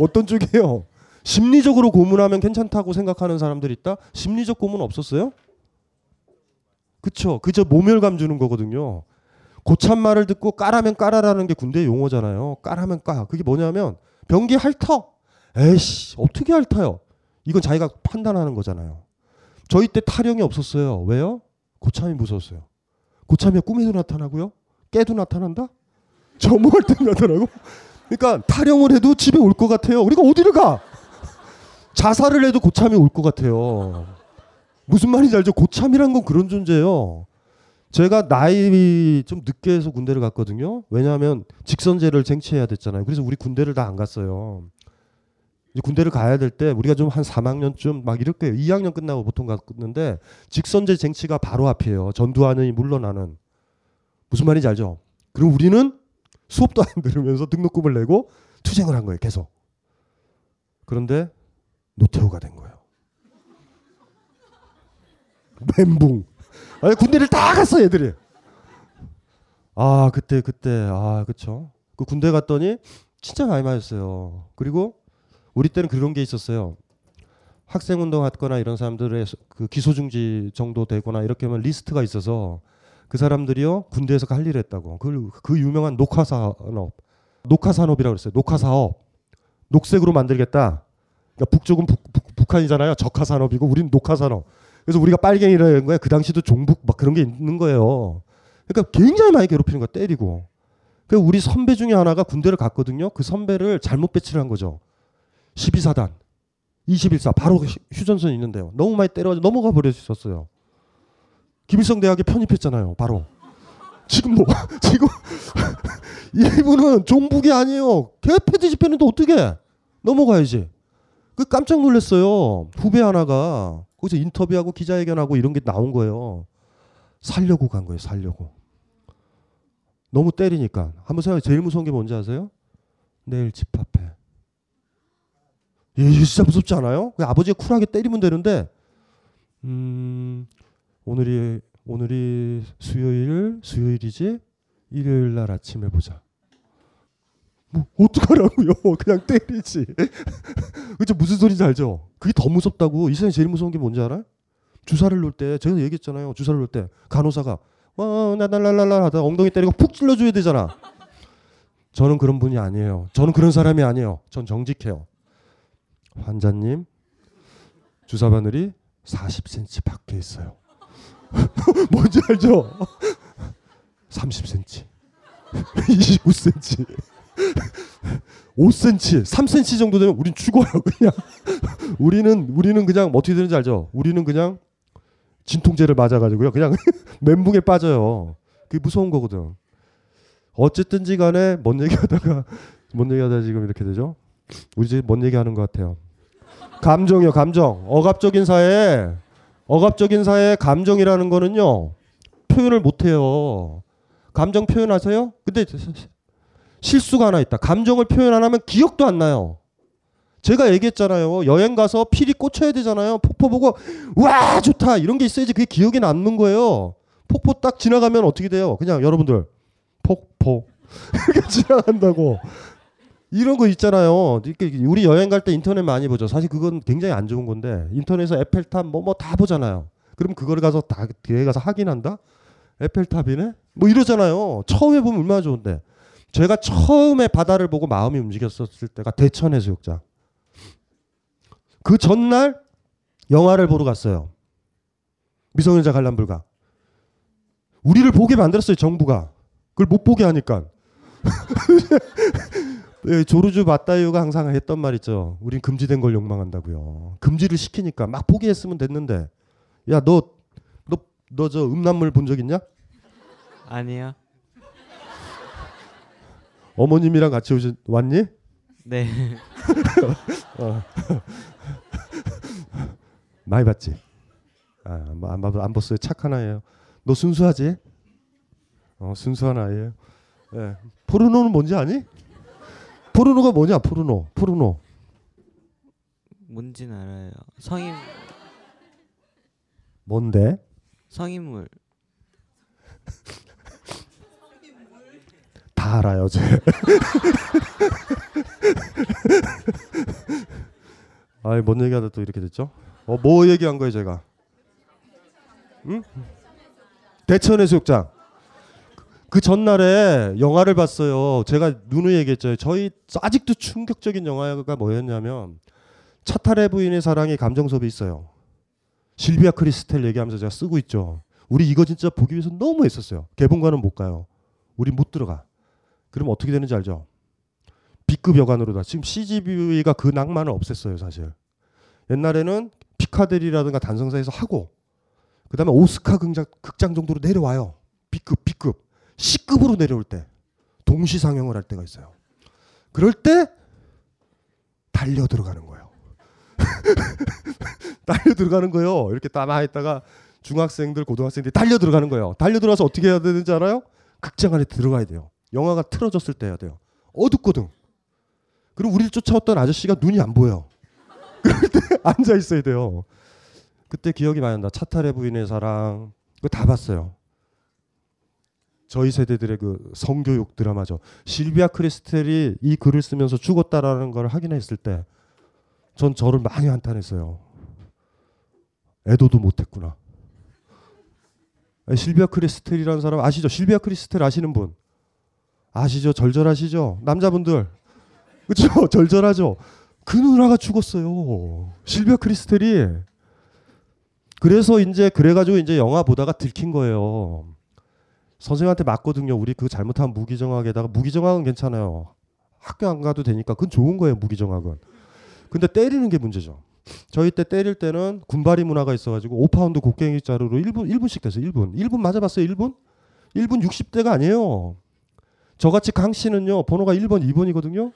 어떤 쪽이에요? 심리적으로 고문하면 괜찮다고 생각하는 사람들 있다? 심리적 고문 없었어요? 그쵸. 그저 모멸감 주는 거거든요. 고참 말을 듣고 까라면 까라라는 게 군대 용어잖아요. 까라면 까. 그게 뭐냐면 병기 핥어. 에이씨 어떻게 핥아요. 이건 자기가 판단하는 거잖아요. 저희 때 타령이 없었어요. 왜요? 고참이 무서웠어요. 고참이 꿈에도 나타나고요. 깨도 나타난다? 점호할 때 나타나고? 그러니까 타령을 해도 집에 올 것 같아요. 우리가 어디를 가? 자살을 해도 고참이 올 것 같아요. 무슨 말인지 알죠? 고참이란 건 그런 존재예요. 제가 나이 좀 늦게 해서 군대를 갔거든요. 왜냐하면 직선제를 쟁취해야 됐잖아요. 그래서 우리 군대를 다 안 갔어요. 이제 군대를 가야 될 때 우리가 좀 한 삼 학년쯤 막 이렇게 이 학년 끝나고 보통 갔는데 직선제 쟁취가 바로 앞이에요. 전두환이 물러나는. 무슨 말인지 알죠? 그럼 우리는 수업도 안 들으면서 등록금을 내고 투쟁을 한 거예요. 계속. 그런데 노태우가 된 거예요. 멘붕. 아니, 군대를 다 갔어 얘들이. 아 그때 그때 아 그쵸. 그 군대 갔더니 진짜 많이 맞았어요. 그리고 우리 때는 그런 게 있었어요. 학생운동 하거나 이런 사람들의 그 기소중지 정도 되거나 이렇게 하면 리스트가 있어서 그 사람들이요 군대에서 할 일을 했다고. 그, 그 유명한 녹화산업. 녹화산업이라고 그랬어요. 녹화사업. 녹색으로 만들겠다. 그러니까 북쪽은 북, 북, 북한이잖아요. 적화산업이고 우린 녹화산업. 그래서 우리가 빨갱이라는 거야. 그 당시도 종북 막 그런 게 있는 거예요. 그러니까 굉장히 많이 괴롭히는 거야. 때리고. 그래서 우리 선배 중에 하나가 군대를 갔거든요. 그 선배를 잘못 배치를 한 거죠. 십이 사단. 이십일 사. 바로 휴전선 있는데요. 너무 많이 때려가지고 넘어가 버렸었어요. 김일성 대학에 편입했잖아요. 바로. 지금 뭐 지금 이분은 종북이 아니에요. 개패 뒤집혔는데 어떻게 넘어가야지. 그 깜짝 놀랐어요. 후배 하나가 거기서 인터뷰하고 기자회견하고 이런 게 나온 거예요. 살려고 간 거예요. 살려고. 너무 때리니까. 한번 생각해. 제일 무서운 게 뭔지 아세요? 내일 집합해. 예, 진짜 무섭지 않아요? 아버지가 쿨하게 때리면 되는데 음... 오늘이 오늘이 수요일 수요일이지 일요일 날 아침에 보자. 뭐 어떡하라고요? 그냥 때리지. 그죠? 무슨 소리인지 알죠? 그게 더 무섭다고. 이 세상에 제일 무서운 게 뭔지 알아? 주사를 놓을 때 제가 얘기했잖아요. 주사를 놓을 때 간호사가 와나나라라라 하다가 엉덩이 때리고 푹 찔러줘야 되잖아. 저는 그런 분이 아니에요. 저는 그런 사람이 아니에요. 전 정직해요. 환자님, 주사 바늘이 사십 센티미터 밖에 있어요. 뭔지 알죠? 삼십 센티미터, 이십오 센티미터, 오 센티미터, 삼 센티미터 정도 되면 우린 죽어요. 그냥 우리는 우리는 그냥 어떻게 되는지 알죠? 우리는 그냥 진통제를 맞아가지고요. 그냥 멘붕에 빠져요. 그게 무서운 거거든. 어쨌든지 간에 뭔 얘기하다가 뭔 얘기하다 지금 이렇게 되죠? 우리 지금 뭔 얘기하는 것 같아요? 감정이요, 감정. 억압적인 사회에 억압적인 사회에 감정이라는 거는요 표현을 못해요. 감정 표현하세요? 근데 실수가 하나 있다. 감정을 표현 안 하면 기억도 안 나요. 제가 얘기했잖아요. 여행 가서 필이 꽂혀야 되잖아요. 폭포 보고 와 좋다 이런 게 있어야지 그게 기억에 남는 거예요. 폭포 딱 지나가면 어떻게 돼요? 그냥 여러분들 폭포 이렇게 지나간다고. 이런 거 있잖아요. 우리 여행 갈 때 인터넷 많이 보죠. 사실 그건 굉장히 안 좋은 건데 인터넷에서 에펠탑 뭐 뭐 다 보잖아요. 그럼 그거를 가서 다 뒤에 가서 확인한다? 에펠탑이네? 뭐 이러잖아요. 처음에 보면 얼마나 좋은데. 제가 처음에 바다를 보고 마음이 움직였었을 때가 대천해수욕장. 그 전날 영화를 보러 갔어요. 미성년자 관람 불가. 우리를 보게 만들었어요. 정부가. 그걸 못 보게 하니까. 조르주 마따유가 항상 했던 말 있죠. 우린 금지된 걸 욕망한다고요. 금지를 시키니까 막 포기했으면 됐는데. 야, 너 너 너 저 음란물 본 적 있냐? 아니요. 어머님이랑 같이 오신 왔니? 네. 어. 많이 봤지. 아, 뭐 안 안 봤어요. 착한 아이예요. 너 순수하지? 어, 순수한 아이예요. 예. 포르노는 뭔지 아니? 포르노가 뭐냐? 포르노. 포르노. 뭔진 알아요. 성인. 뭔데? 성인물. 다 알아요, 쟤. 아이, 뭔 얘기하다 또 이렇게 됐죠? 어, 뭐 얘기한 거예요, 제가? 응? 대천해수욕장. 그 전날에 영화를 봤어요. 제가 누누이 얘기했죠. 저희 아직도 충격적인 영화가 뭐였냐면 차타레 부인의 사랑이 감정 수업이 있어요. 실비아 크리스텔 얘기하면서 제가 쓰고 있죠. 우리 이거 진짜 보기 위해서 너무 애썼어요. 개봉관은 못 가요. 우리 못 들어가. 그럼 어떻게 되는지 알죠? B급 여관으로 다. 지금 씨지비가 그 낭만을 없앴어요. 사실. 옛날에는 피카데리라든가 단성사에서 하고 그 다음에 오스카 극장, 극장 정도로 내려와요. B급, B급. C급으로 내려올 때 동시 상영을 할 때가 있어요. 그럴 때 달려 들어가는 거예요. 달려 들어가는 거예요. 이렇게 따마 했다가 중학생들 고등학생들이 달려 들어가는 거예요. 달려 들어가서 어떻게 해야 되는지 알아요? 극장 안에 들어가야 돼요. 영화가 틀어졌을 때 해야 돼요. 어둡거든. 그럼 우리를 쫓아왔던 아저씨가 눈이 안 보여. 그럴 때 앉아 있어야 돼요. 그때 기억이 많이 난다. 차타레 부인의 사랑 그거 다 봤어요. 저희 세대들의 그 성교육 드라마죠. 실비아 크리스텔이 이 글을 쓰면서 죽었다라는 걸 확인했을 때 전 저를 많이 한탄했어요. 애도도 못했구나. 실비아 크리스텔이라는 사람 아시죠? 실비아 크리스텔 아시는 분? 아시죠? 절절하시죠? 남자분들. 그렇죠? 절절하죠? 그 누나가 죽었어요. 실비아 크리스텔이. 그래서 이제 그래가지고 이제 영화 보다가 들킨 거예요. 선생님한테 맞거든요. 우리 그 잘못한 무기정학에다가 무기정학은 괜찮아요. 학교 안 가도 되니까 그건 좋은 거예요. 무기정학은. 근데 때리는 게 문제죠. 저희 때 때릴 때는 군발이 문화가 있어가지고 오 파운드 곡괭이 자루로 일 분, 일 분씩 됐어요. 일 분. 일 분 맞아봤어요. 일 분? 일 분 육십 대가 아니에요. 저같이 강 씨는요. 번호가 일 번, 이 번이거든요.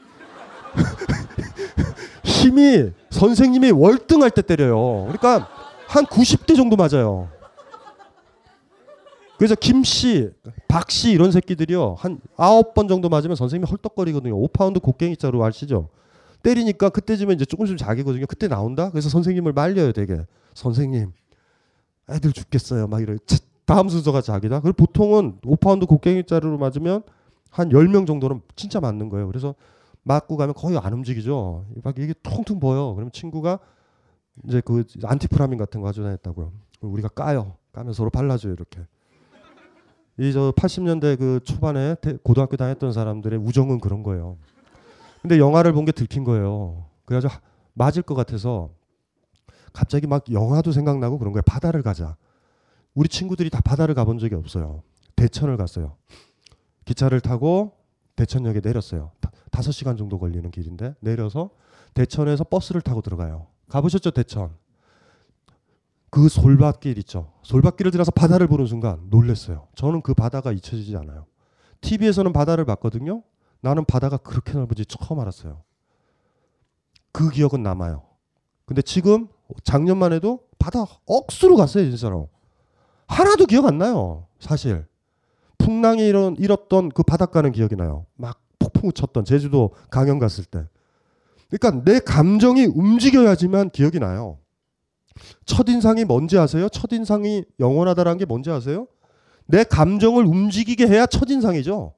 힘이 선생님이 월등할 때 때려요. 그러니까 한 구십 대 정도 맞아요. 그래서 김씨, 박씨 이런 새끼들이요. 한 아홉 번 정도 맞으면 선생님이 헐떡거리거든요. 오 파운드 곡괭이 자루 아시죠? 때리니까 그때쯤에 이제 조금씩 자기거든요. 그때 나온다? 그래서 선생님을 말려요 되게. 선생님, 애들 죽겠어요. 막 이래요. 다음 순서가 자기다. 그리고 보통은 오 파운드 곡괭이 자루로 맞으면 한 열 명 정도는 진짜 맞는 거예요. 그래서 맞고 가면 거의 안 움직이죠. 막 이게 통통 보여. 그러면 친구가 이제 그 안티프라민 같은 거 가지고 다녔다고요. 우리가 까요. 까면 서로 발라줘요 이렇게. 이 저 팔십 년대 그 초반에 고등학교 다녔던 사람들의 우정은 그런 거예요. 근데 영화를 본 게 들킨 거예요. 그래가지고 맞을 것 같아서 갑자기 막 영화도 생각나고 그런 거예요. 바다를 가자. 우리 친구들이 다 바다를 가본 적이 없어요. 대천을 갔어요. 기차를 타고 대천역에 내렸어요. 다섯 시간 정도 걸리는 길인데 내려서 대천에서 버스를 타고 들어가요. 가보셨죠? 대천. 그 솔밭길 있죠. 솔밭길을 지나서 바다를 보는 순간 놀랐어요. 저는 그 바다가 잊혀지지 않아요. 티비에서는 바다를 봤거든요. 나는 바다가 그렇게 넓은지 처음 알았어요. 그 기억은 남아요. 근데 지금 작년만 해도 바다 억수로 갔어요. 진짜로. 하나도 기억 안 나요. 사실. 풍랑이 이런, 잃었던 그 바닷가는 기억이 나요. 막 폭풍우 쳤던 제주도 강연 갔을 때. 그러니까 내 감정이 움직여야지만 기억이 나요. 첫인상이 뭔지 아세요? 첫인상이 영원하다라는 게 뭔지 아세요? 내 감정을 움직이게 해야 첫인상이죠.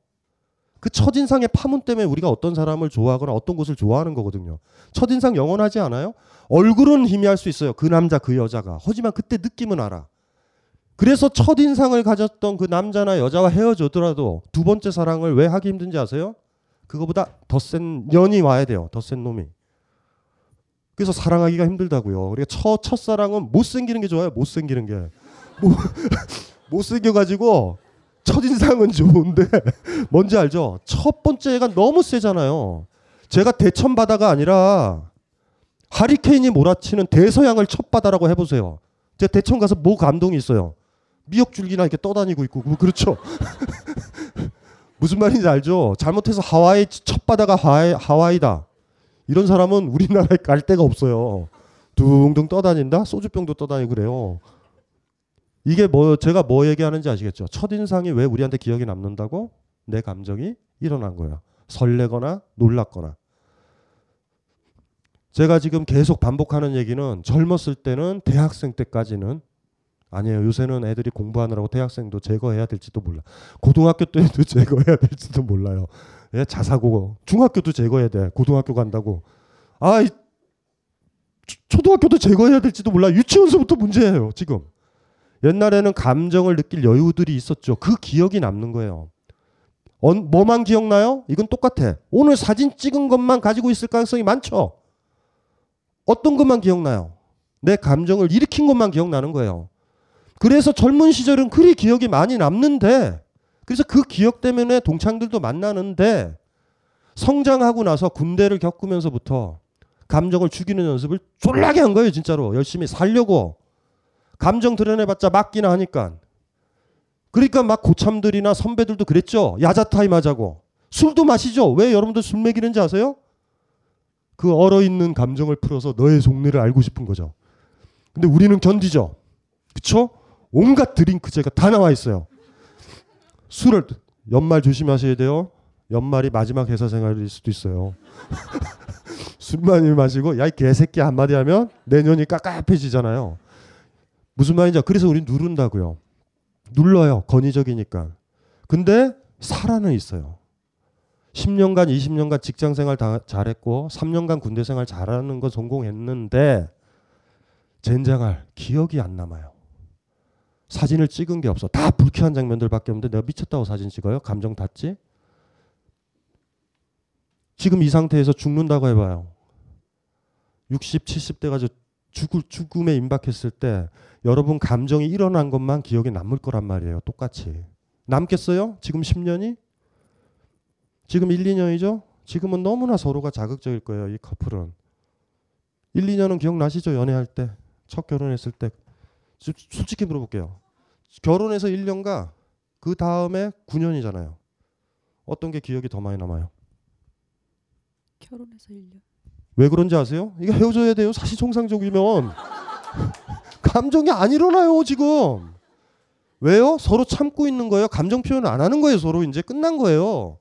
그 첫인상의 파문 때문에 우리가 어떤 사람을 좋아하거나 어떤 곳을 좋아하는 거거든요. 첫인상 영원하지 않아요? 얼굴은 희미할 수 있어요. 그 남자, 그 여자가. 하지만 그때 느낌은 알아. 그래서 첫인상을 가졌던 그 남자나 여자와 헤어져더라도 두 번째 사랑을 왜 하기 힘든지 아세요? 그거보다 더 센 년이 와야 돼요. 더 센 놈이. 그래서 사랑하기가 힘들다고요. 우리가 첫, 첫사랑은 못생기는 게 좋아요. 못생기는 게. 못, 못생겨가지고 첫인상은 좋은데 뭔지 알죠? 첫 번째 애가 너무 세잖아요. 제가 대천바다가 아니라 하리케인이 몰아치는 대서양을 첫바다라고 해보세요. 제가 대천 가서 뭐 감동이 있어요. 미역줄기나 이렇게 떠다니고 있고 뭐 그렇죠. 무슨 말인지 알죠? 잘못해서 하와이 첫바다가 하와이, 하와이다. 이런 사람은 우리나라에 갈 데가 없어요. 둥둥 떠다닌다? 소주병도 떠다니고 그래요. 이게 뭐 제가 뭐 얘기하는지 아시겠죠? 첫인상이 왜 우리한테 기억이 남는다고? 내 감정이 일어난 거예요. 설레거나 놀랐거나. 제가 지금 계속 반복하는 얘기는 젊었을 때는 대학생 때까지는 아니에요. 요새는 애들이 공부하느라고 대학생도 제거해야 될지도 몰라. 고등학교 때도 제거해야 될지도 몰라요. 예, 자사고고. 중학교도 제거해야 돼. 고등학교 간다고. 아, 이, 초등학교도 제거해야 될지도 몰라. 유치원서부터 문제예요, 지금. 옛날에는 감정을 느낄 여유들이 있었죠. 그 기억이 남는 거예요. 어, 뭐만 기억나요? 이건 똑같아. 오늘 사진 찍은 것만 가지고 있을 가능성이 많죠. 어떤 것만 기억나요? 내 감정을 일으킨 것만 기억나는 거예요. 그래서 젊은 시절은 그리 기억이 많이 남는데, 그래서 그 기억 때문에 동창들도 만나는데, 성장하고 나서 군대를 겪으면서부터 감정을 죽이는 연습을 졸라게 한 거예요. 진짜로 열심히 살려고. 감정 드러내봤자 맞기나 하니까. 그러니까 막 고참들이나 선배들도 그랬죠. 야자타임 하자고. 술도 마시죠. 왜 여러분들 술 먹이는지 아세요? 그 얼어있는 감정을 풀어서 너의 속내를 알고 싶은 거죠. 근데 우리는 견디죠. 그쵸? 온갖 드링크제가 다 나와 있어요. 술을 연말 조심하셔야 돼요. 연말이 마지막 회사 생활일 수도 있어요. 술 많이 마시고 야 이 개새끼 한마디 하면 내년이 깝깝해지잖아요. 무슨 말인지 그래서 우린 누른다고요. 눌러요. 권위적이니까. 근데 살아는 있어요. 십 년간 이십 년간 직장생활 다 잘했고 삼 년간 군대생활 잘하는 거 성공했는데 젠장할 기억이 안 남아요. 사진을 찍은 게 없어. 다 불쾌한 장면들밖에 없는데 내가 미쳤다고 사진 찍어요? 감정 닿지? 지금 이 상태에서 죽는다고 해봐요. 육십, 칠십 대가 죽을, 죽음에 임박했을 때 여러분 감정이 일어난 것만 기억에 남을 거란 말이에요. 똑같이. 남겠어요? 지금 십 년이? 지금 일, 이 년이죠? 지금은 너무나 서로가 자극적일 거예요. 이 커플은. 일, 이 년은 기억나시죠? 연애할 때. 첫 결혼했을 때. 솔직히 물어볼게요. 결혼해서 일 년과 그 다음에 구 년이잖아요. 어떤 게 기억이 더 많이 남아요? 결혼해서 일 년. 왜 그런지 아세요? 이거 헤어져야 돼요. 사실 정상적이면. 감정이 안 일어나요. 지금. 왜요? 서로 참고 있는 거예요. 감정 표현을 안 하는 거예요. 서로 이제 끝난 거예요.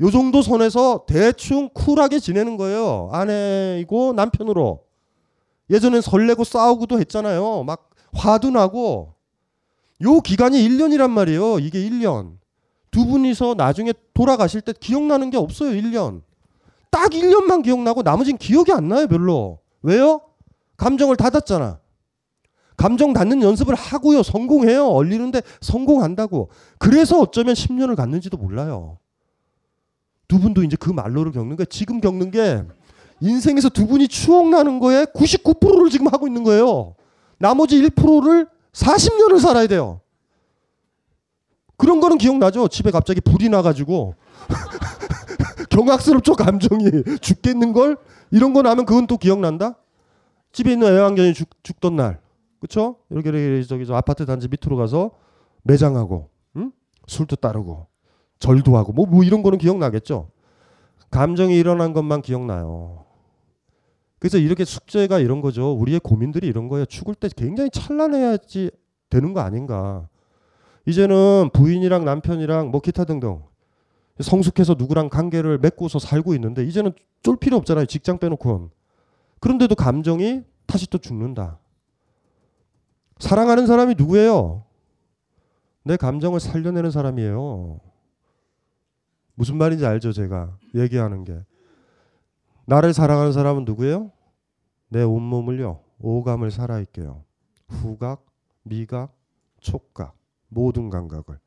요 정도 선에서 대충 쿨하게 지내는 거예요. 아내이고 남편으로. 예전엔 설레고 싸우고도 했잖아요. 막 화도 나고. 요 기간이 일 년이란 말이에요. 이게 일 년. 두 분이서 나중에 돌아가실 때 기억나는 게 없어요. 일 년. 딱 일 년만 기억나고 나머지는 기억이 안 나요. 별로. 왜요? 감정을 닫았잖아. 감정 닿는 연습을 하고요. 성공해요. 얼리는데 성공한다고. 그래서 어쩌면 십 년을 갔는지도 몰라요. 두 분도 이제 그 말로를 겪는 거예요. 지금 겪는 게 인생에서 두 분이 추억나는 거에 구십구 퍼센트를 지금 하고 있는 거예요. 나머지 일 퍼센트를 사십 년을 살아야 돼요. 그런 거는 기억나죠? 집에 갑자기 불이 나가지고 경악스럽죠? 감정이 죽겠는 걸? 이런 거 나면 그건 또 기억난다? 집에 있는 애완견이 죽, 죽던 날. 그렇죠? 이렇게, 이렇게 저기 저 아파트 단지 밑으로 가서 매장하고 응? 술도 따르고 절도 하고 뭐, 뭐 이런 거는 기억나겠죠? 감정이 일어난 것만 기억나요. 그래서 이렇게 숙제가 이런 거죠. 우리의 고민들이 이런 거예요. 죽을 때 굉장히 찬란해야지 되는 거 아닌가. 이제는 부인이랑 남편이랑 뭐 기타 등등 성숙해서 누구랑 관계를 맺고서 살고 있는데 이제는 쫄 필요 없잖아요. 직장 빼놓고. 그런데도 감정이 다시 또 죽는다. 사랑하는 사람이 누구예요? 내 감정을 살려내는 사람이에요. 무슨 말인지 알죠? 제가 얘기하는 게. 나를 사랑하는 사람은 누구예요? 내 온몸을요. 오감을 살아있게요. 후각, 미각, 촉각. 모든 감각을.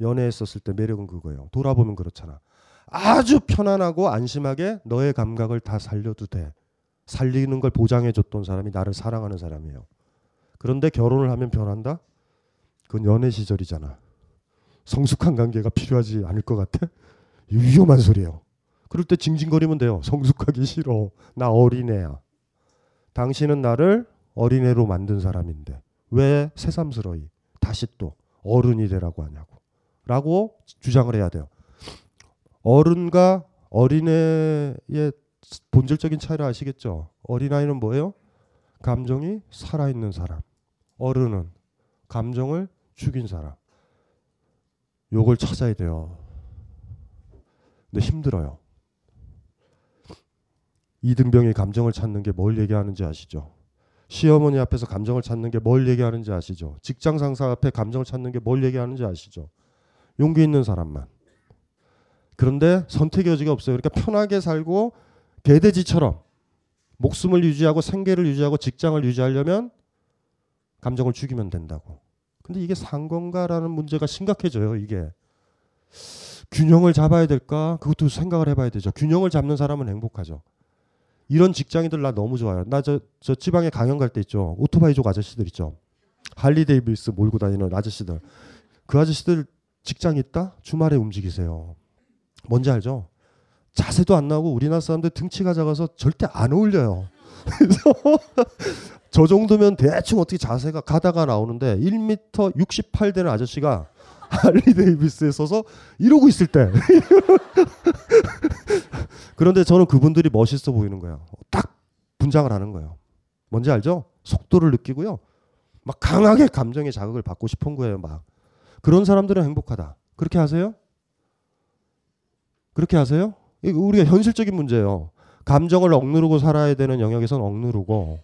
연애했었을 때 매력은 그거예요. 돌아보면 그렇잖아. 아주 편안하고 안심하게 너의 감각을 다 살려도 돼. 살리는 걸 보장해줬던 사람이 나를 사랑하는 사람이에요. 그런데 결혼을 하면 변한다? 그건 연애 시절이잖아. 성숙한 관계가 필요하지 않을 것 같아? 위험한 소리예요. 그럴 때 징징거리면 돼요. 성숙하기 싫어. 나 어린애야. 당신은 나를 어린애로 만든 사람인데 왜 새삼스러이 다시 또 어른이 되라고 하냐고 라고 주장을 해야 돼요. 어른과 어린애의 본질적인 차이를 아시겠죠? 어린아이는 뭐예요? 감정이 살아있는 사람. 어른은 감정을 죽인 사람. 요걸 찾아야 돼요. 근데 힘들어요. 이등병이 감정을 찾는 게 뭘 얘기하는지 아시죠? 시어머니 앞에서 감정을 찾는 게 뭘 얘기하는지 아시죠? 직장 상사 앞에 감정을 찾는 게 뭘 얘기하는지 아시죠? 용기 있는 사람만. 그런데 선택의 여지가 없어요. 그러니까 편하게 살고 개돼지처럼 목숨을 유지하고 생계를 유지하고 직장을 유지하려면 감정을 죽이면 된다고. 근데 이게 산 건가라는 문제가 심각해져요. 이게 균형을 잡아야 될까? 그것도 생각을 해봐야 되죠. 균형을 잡는 사람은 행복하죠. 이런 직장인들 나 너무 좋아요. 나 저 저 지방에 강연 갈 때 있죠. 오토바이족 아저씨들 있죠. 할리데이비스 몰고 다니는 아저씨들. 그 아저씨들 직장 있다? 주말에 움직이세요. 뭔지 알죠? 자세도 안 나오고 우리나라 사람들 등치가 작아서 절대 안 어울려요. 그래서 저 정도면 대충 어떻게 자세가 가다가 나오는데 일 미터 육십팔 되는 아저씨가 할리데이비스에 서서 이러고 있을 때 그런데 저는 그분들이 멋있어 보이는 거예요. 딱 분장을 하는 거예요. 뭔지 알죠? 속도를 느끼고요. 막 강하게 감정의 자극을 받고 싶은 거예요. 막 그런 사람들은 행복하다. 그렇게 하세요? 그렇게 하세요? 우리가 현실적인 문제예요. 감정을 억누르고 살아야 되는 영역에서는 억누르고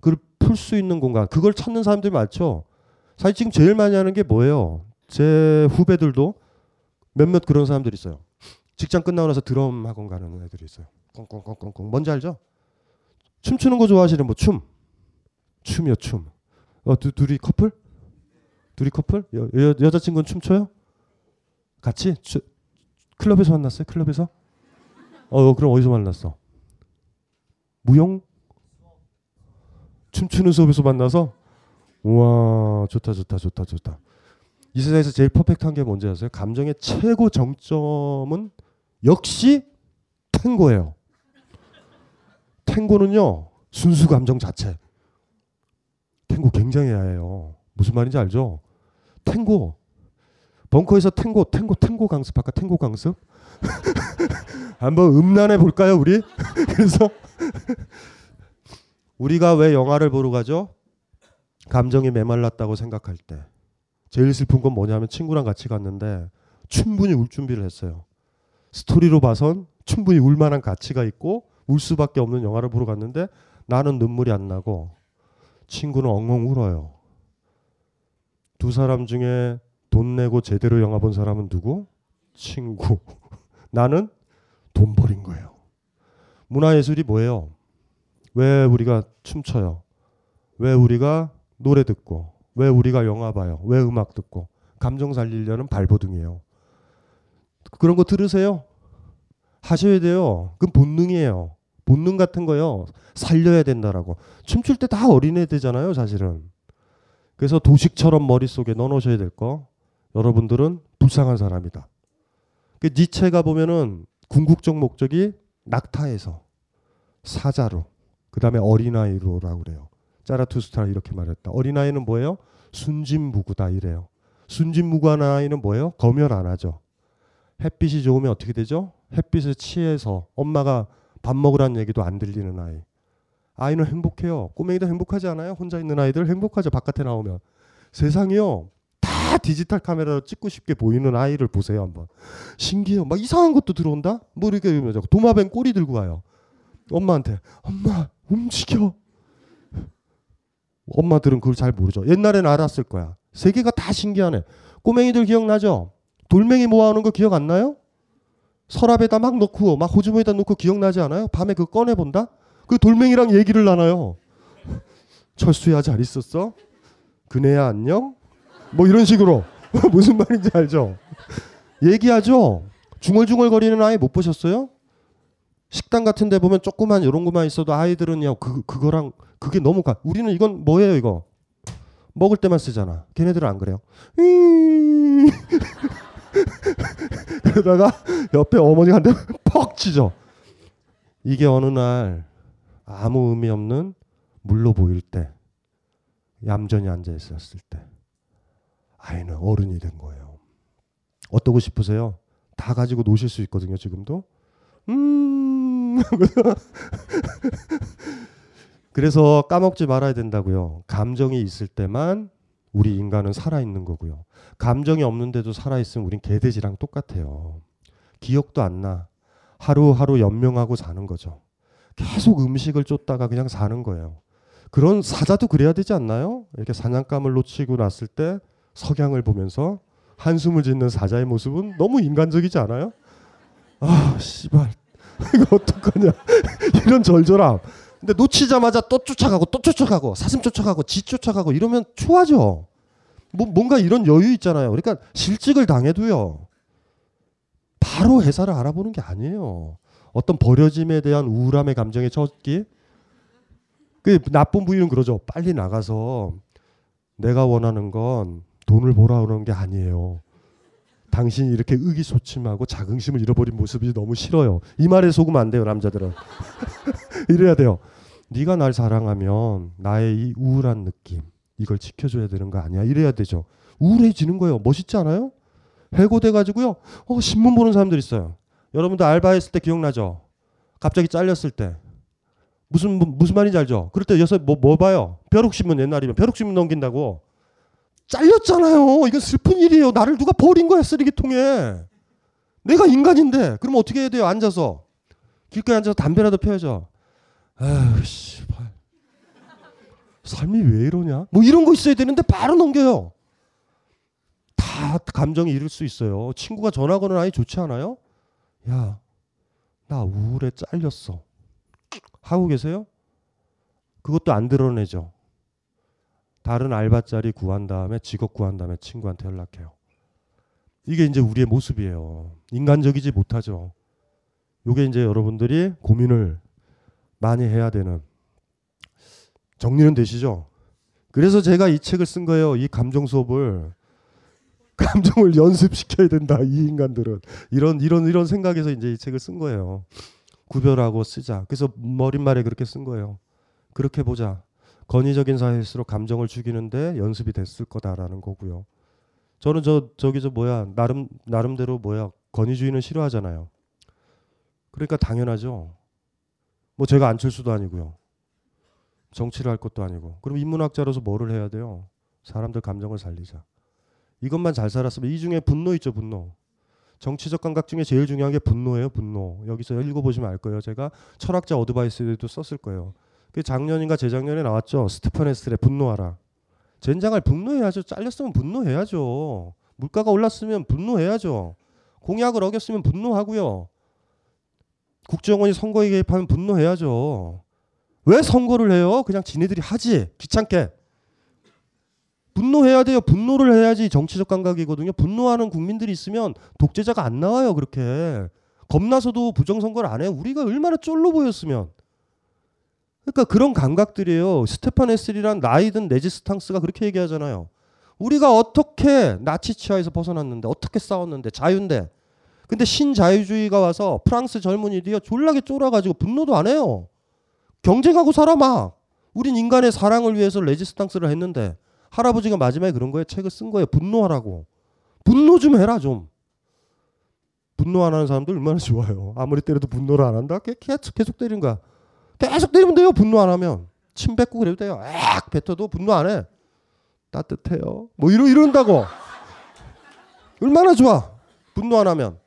그걸 풀 수 있는 공간. 그걸 찾는 사람들이 많죠. 사실 지금 제일 많이 하는 게 뭐예요? 제 후배들도 몇몇 그런 사람들이 있어요. 직장 끝나고 나서 드럼 학원 가는 애들이 있어요. 꽁꽁꽁꽁꽁. 뭔지 알죠? 춤추는 거 좋아하시는 뭐 춤. 춤이요 춤. 어, 두, 둘이 커플? 둘이 커플? 여, 여, 여자친구는 춤춰요? 같이? 추, 클럽에서 만났어요? 클럽에서? 어 그럼 어디서 만났어? 무용? 춤추는 수업에서 만나서? 우와 좋다 좋다 좋다 좋다. 이 세상에서 제일 퍼펙트한 게 뭔지 아세요? 감정의 최고 정점은 역시 탱고예요. 탱고는요. 순수 감정 자체. 탱고 굉장히 야해요. 무슨 말인지 알죠? 탱고. 벙커에서 탱고 탱고 탱고 강습 할까? 탱고 강습? 한번 음란해 볼까요 우리? 그래서 우리가 왜 영화를 보러 가죠? 감정이 메말랐다고 생각할 때. 제일 슬픈 건 뭐냐면 친구랑 같이 갔는데 충분히 울 준비를 했어요. 스토리로 봐선 충분히 울 만한 가치가 있고 울 수밖에 없는 영화를 보러 갔는데 나는 눈물이 안 나고 친구는 엉엉 울어요. 두 사람 중에 돈 내고 제대로 영화 본 사람은 누구? 친구. 나는 돈 버린 거예요. 문화예술이 뭐예요? 왜 우리가 춤춰요? 왜 우리가 노래 듣고, 왜 우리가 영화 봐요? 왜 음악 듣고? 감정 살리려는 발버둥이에요. 그런 거 들으세요? 하셔야 돼요. 그건 본능이에요. 본능 같은 거요. 살려야 된다라고. 춤출 때 다 어린애들잖아요, 사실은. 그래서 도식처럼 머릿속에 넣어놓으셔야 될 거. 여러분들은 불쌍한 사람이다. 그 니체가 보면은 궁극적 목적이 낙타에서 사자로, 그 다음에 어린아이로라고 그래요. 자라투스트라 이렇게 말했다. 어린아이는 뭐예요? 순진무구다 이래요. 순진무구한 아이는 뭐예요? 검열 안 하죠. 햇빛이 좋으면 어떻게 되죠? 햇빛에 취해서 엄마가 밥 먹으라는 얘기도 안 들리는 아이. 아이는 행복해요. 꼬맹이도 행복하지 않아요? 혼자 있는 아이들 행복하죠. 바깥에 나오면. 세상이요. 다 디지털 카메라로 찍고 싶게 보이는 아이를 보세요. 한번. 신기해요. 막 이상한 것도 들어온다? 뭐 이렇게 도마뱀 꼬리 들고 와요. 엄마한테. 엄마 움직여. 엄마들은 그걸 잘 모르죠. 옛날엔 알았을 거야. 세계가 다 신기하네. 꼬맹이들 기억나죠? 돌멩이 모아오는 거 기억 안 나요? 서랍에다 막 넣고 막 호주머니에다 넣고 기억나지 않아요? 밤에 그거 꺼내본다? 그 돌멩이랑 얘기를 나눠요. 철수야 잘 있었어? 그네야 안녕? 뭐 이런 식으로. 무슨 말인지 알죠? 얘기하죠? 중얼중얼거리는 아이 못 보셨어요? 식당 같은 데 보면 조그만 이런 것만 있어도 아이들은 야, 그, 그거랑 그게 너무 가. 우리는 이건 뭐예요 이거? 먹을 때만 쓰잖아. 걔네들은 안 그래요. 그러다가 옆에 어머니가 한 대 퍽 치죠. 이게 어느 날 아무 의미 없는 물로 보일 때 얌전히 앉아 있었을 때 아이는 어른이 된 거예요. 어떠고 싶으세요? 다 가지고 노실 수 있거든요. 지금도. 음. 그래서 까먹지 말아야 된다고요. 감정이 있을 때만 우리 인간은 살아있는 거고요. 감정이 없는데도 살아있으면 우린 개돼지랑 똑같아요. 기억도 안 나. 하루하루 연명하고 사는 거죠. 계속 음식을 쫓다가 그냥 사는 거예요. 그런 사자도 그래야 되지 않나요? 이렇게 사냥감을 놓치고 났을 때 석양을 보면서 한숨을 짓는 사자의 모습은 너무 인간적이지 않아요? 아, 씨발. 이거 어떡하냐. 이런 절절함. 근데 놓치자마자 또 쫓아가고 또 쫓아가고 사슴 쫓아가고 지 쫓아가고 이러면 초하죠. 뭐, 뭔가 이런 여유 있잖아요. 그러니까 실직을 당해도요. 바로 회사를 알아보는 게 아니에요. 어떤 버려짐에 대한 우울함의 감정에 젖기. 그 나쁜 부인은 그러죠. 빨리 나가서 내가 원하는 건 돈을 벌어오는 게 아니에요. 당신이 이렇게 의기소침하고 자긍심을 잃어버린 모습이 너무 싫어요. 이 말에 속으면 안 돼요. 남자들은. 이래야 돼요. 네가 날 사랑하면 나의 이 우울한 느낌 이걸 지켜줘야 되는 거 아니야. 이래야 되죠. 우울해지는 거예요. 멋있지 않아요? 해고돼가지고요. 어, 신문 보는 사람들 있어요. 여러분들 알바했을 때 기억나죠? 갑자기 잘렸을 때. 무슨, 무슨 말인지 알죠? 그럴 때 요새 뭐, 뭐 봐요? 벼룩신문 옛날이면 벼룩신문 넘긴다고. 잘렸잖아요. 이건 슬픈 일이에요. 나를 누가 버린 거야 쓰레기통에. 내가 인간인데. 그럼 어떻게 해야 돼요? 앉아서. 길가에 앉아서 담배라도 펴야죠. 에휴 씨발. 삶이 왜 이러냐. 뭐 이런 거 있어야 되는데 바로 넘겨요. 다 감정이 이럴 수 있어요. 친구가 전화 거는 아이 좋지 않아요? 야, 나 우울에 잘렸어. 하고 계세요? 그것도 안 드러내죠. 다른 알바짜리 구한 다음에 직업 구한 다음에 친구한테 연락해요. 이게 이제 우리의 모습이에요. 인간적이지 못하죠. 이게 이제 여러분들이 고민을 많이 해야 되는. 정리는 되시죠? 그래서 제가 이 책을 쓴 거예요. 이 감정 수업을. 감정을 연습시켜야 된다. 이 인간들은. 이런 이런 이런 생각에서 이제 이 책을 쓴 거예요. 구별하고 쓰자. 그래서 머릿말에 그렇게 쓴 거예요. 그렇게 보자. 권위적인 사회일수록 감정을 죽이는데 연습이 됐을 거다라는 거고요. 저는 저 저기 저 뭐야 나름 나름대로 뭐야 권위주의는 싫어하잖아요. 그러니까 당연하죠. 뭐 제가 안철수도 아니고요. 정치를 할 것도 아니고. 그럼 인문학자로서 뭐를 해야 돼요? 사람들 감정을 살리자. 이것만 잘 살았으면. 이 중에 분노 있죠. 분노. 정치적 감각 중에 제일 중요한 게 분노예요. 분노. 여기서 읽어보시면 알 거예요. 제가 철학자 어드바이스에도 썼을 거예요. 그 작년인가 재작년에 나왔죠. 스테판 헤셀의 분노하라. 젠장할 분노해야죠. 잘렸으면 분노해야죠. 물가가 올랐으면 분노해야죠. 공약을 어겼으면 분노하고요. 국정원이 선거에 개입하면 분노해야죠. 왜 선거를 해요? 그냥 지네들이 하지. 귀찮게. 분노해야 돼요. 분노를 해야지 정치적 감각이거든요. 분노하는 국민들이 있으면 독재자가 안 나와요. 그렇게 겁나서도 부정선거를 안 해요. 우리가 얼마나 쫄로 보였으면. 그러니까 그런 감각들이에요. 스테판 헤셀이란 라이든 레지스탕스가 그렇게 얘기하잖아요. 우리가 어떻게 나치치하에서 벗어났는데, 어떻게 싸웠는데, 자유인데. 근데 신자유주의가 와서 프랑스 젊은이들이 졸라게 쫄아가지고 분노도 안 해요. 경쟁하고 살아 막. 우린 인간의 사랑을 위해서 레지스탕스를 했는데. 할아버지가 마지막에 그런 거예요. 책을 쓴 거예요. 분노하라고. 분노 좀 해라 좀. 분노 안 하는 사람들 얼마나 좋아요. 아무리 때려도 분노를 안 한다. 계속 계속 때리는 거야. 계속 때리면 돼요. 분노 안 하면. 침 뱉고 그래도 돼요. 악 뱉어도 분노 안 해. 따뜻해요. 뭐 이러, 이런다고. 얼마나 좋아. 분노 안 하면.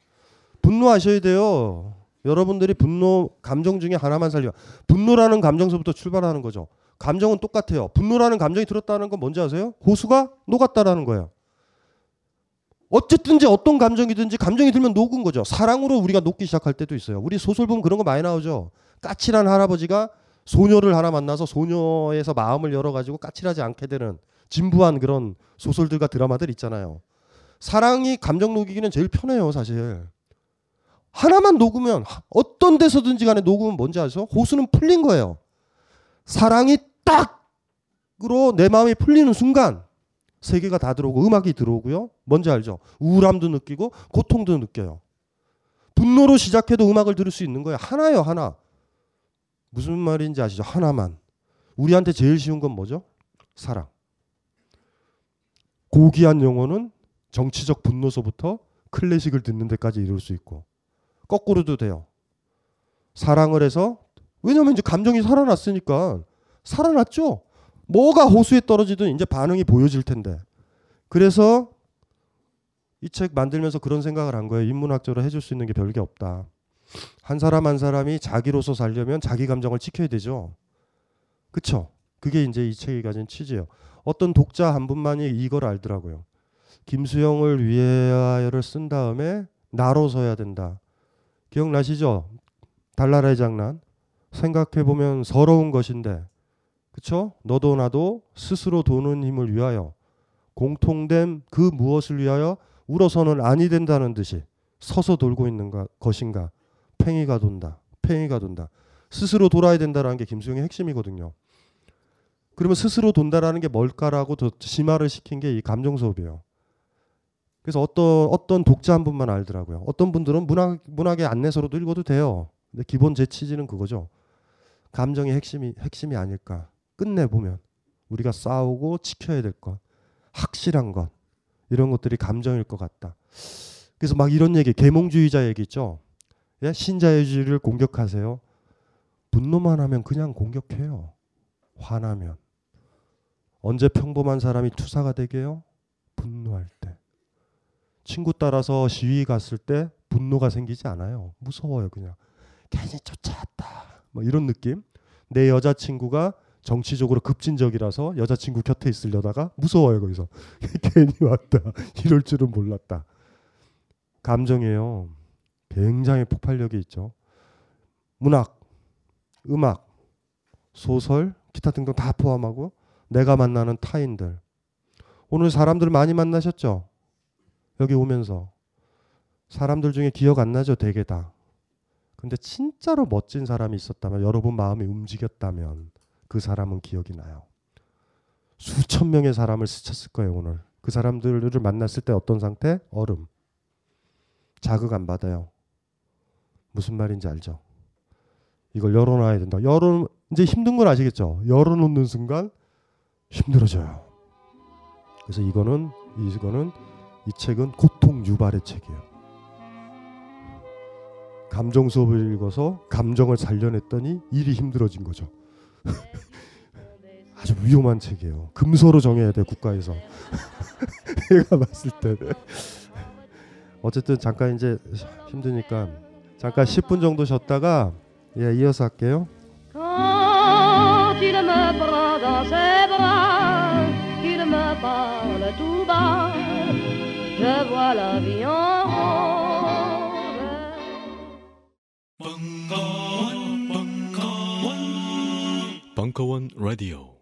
분노하셔야 돼요. 여러분들이 분노 감정 중에 하나만 살려. 분노라는 감정서부터 출발하는 거죠. 감정은 똑같아요. 분노라는 감정이 들었다는 건 뭔지 아세요? 고수가 녹았다라는 거예요. 어쨌든지 어떤 감정이든지 감정이 들면 녹은 거죠. 사랑으로 우리가 녹기 시작할 때도 있어요. 우리 소설 보면 그런 거 많이 나오죠. 까칠한 할아버지가 소녀를 하나 만나서 소녀에서 마음을 열어가지고 까칠하지 않게 되는 진부한 그런 소설들과 드라마들 있잖아요. 사랑이 감정 녹이기는 제일 편해요. 사실 하나만 녹으면, 어떤 데서든지 간에 녹으면 뭔지 아세요? 호수는 풀린 거예요. 사랑이 딱으로 내 마음이 풀리는 순간 세계가 다 들어오고 음악이 들어오고요. 뭔지 알죠? 우울함도 느끼고 고통도 느껴요. 분노로 시작해도 음악을 들을 수 있는 거예요. 하나요, 하나. 무슨 말인지 아시죠? 하나만. 우리한테 제일 쉬운 건 뭐죠? 사랑. 고귀한 영혼은 정치적 분노서부터 클래식을 듣는 데까지 이룰 수 있고, 거꾸로도 돼요. 사랑을 해서, 왜냐면 이제 감정이 살아났으니까. 살아났죠. 뭐가 호수에 떨어지든 이제 반응이 보여질 텐데. 그래서 이 책 만들면서 그런 생각을 한 거예요. 인문학적으로 해줄 수 있는 게 별게 없다. 한 사람 한 사람이 자기로서 살려면 자기 감정을 지켜야 되죠. 그쵸? 그게 이제 이 책이 가진 취지예요. 어떤 독자 한 분만이 이걸 알더라고요. 김수영을 위하여를 쓴 다음에 나로 서야 된다. 기억나시죠? 달나라의 장난. 생각해보면 서러운 것인데, 그쵸? 너도 나도 스스로 도는 힘을 위하여, 공통된 그 무엇을 위하여 울어서는 아니 된다는 듯이 서서 돌고 있는 것인가. 팽이가 돈다. 팽이가 돈다. 스스로 돌아야 된다라는 게 김수영의 핵심이거든요. 그러면 스스로 돈다라는 게 뭘까라고 더 심화를 시킨 게 이 감정 수업이에요. 그래서 어떤 어떤 독자 한 분만 알더라고요. 어떤 분들은 문학, 문학의 안내서로도 읽어도 돼요. 근데 기본 제 취지는 그거죠. 감정의 핵심이 핵심이 아닐까. 끝내보면 우리가 싸우고 지켜야 될 것, 확실한 것, 이런 것들이 감정일 것 같다. 그래서 막 이런 얘기, 계몽주의자 얘기 있죠. 예? 신자유주의를 공격하세요. 분노만 하면 그냥 공격해요. 화나면. 언제 평범한 사람이 투사가 되게요? 분노할 때. 친구 따라서 시위 갔을 때 분노가 생기지 않아요. 무서워요. 그냥 괜히 쫓아왔다 뭐 이런 느낌. 내 여자친구가 정치적으로 급진적이라서 여자친구 곁에 있으려다가 무서워요. 거기서 괜히 왔다. 이럴 줄은 몰랐다. 감정이에요. 굉장히 폭발력이 있죠. 문학, 음악, 소설, 기타 등등 다 포함하고, 내가 만나는 타인들. 오늘 사람들 많이 만나셨죠? 여기 오면서. 사람들 중에 기억 안 나죠? 되게 다. 근데 진짜로 멋진 사람이 있었다면, 여러분 마음이 움직였다면 그 사람은 기억이 나요. 수천 명의 사람을 스쳤을 거예요. 오늘 그 사람들을 만났을 때 어떤 상태? 얼음. 자극 안 받아요. 무슨 말인지 알죠? 이걸 열어놔야 된다. 열어, 이제 힘든 건 아시겠죠? 열어놓는 순간 힘들어져요. 그래서 이거는 이거는 이 책은 고통 유발의 책이에요. 감정 수업을 읽어서 감정을 살려냈더니 일이 힘들어진 거죠. 아주 위험한 책이에요. 금서로 정해야 돼, 국가에서. 내가 봤을 때. 어쨌든 잠깐 이제 힘드니까 잠깐 십 분 정도 쉬었다가, 예, 이어서 할게요. 벙커원 라디오.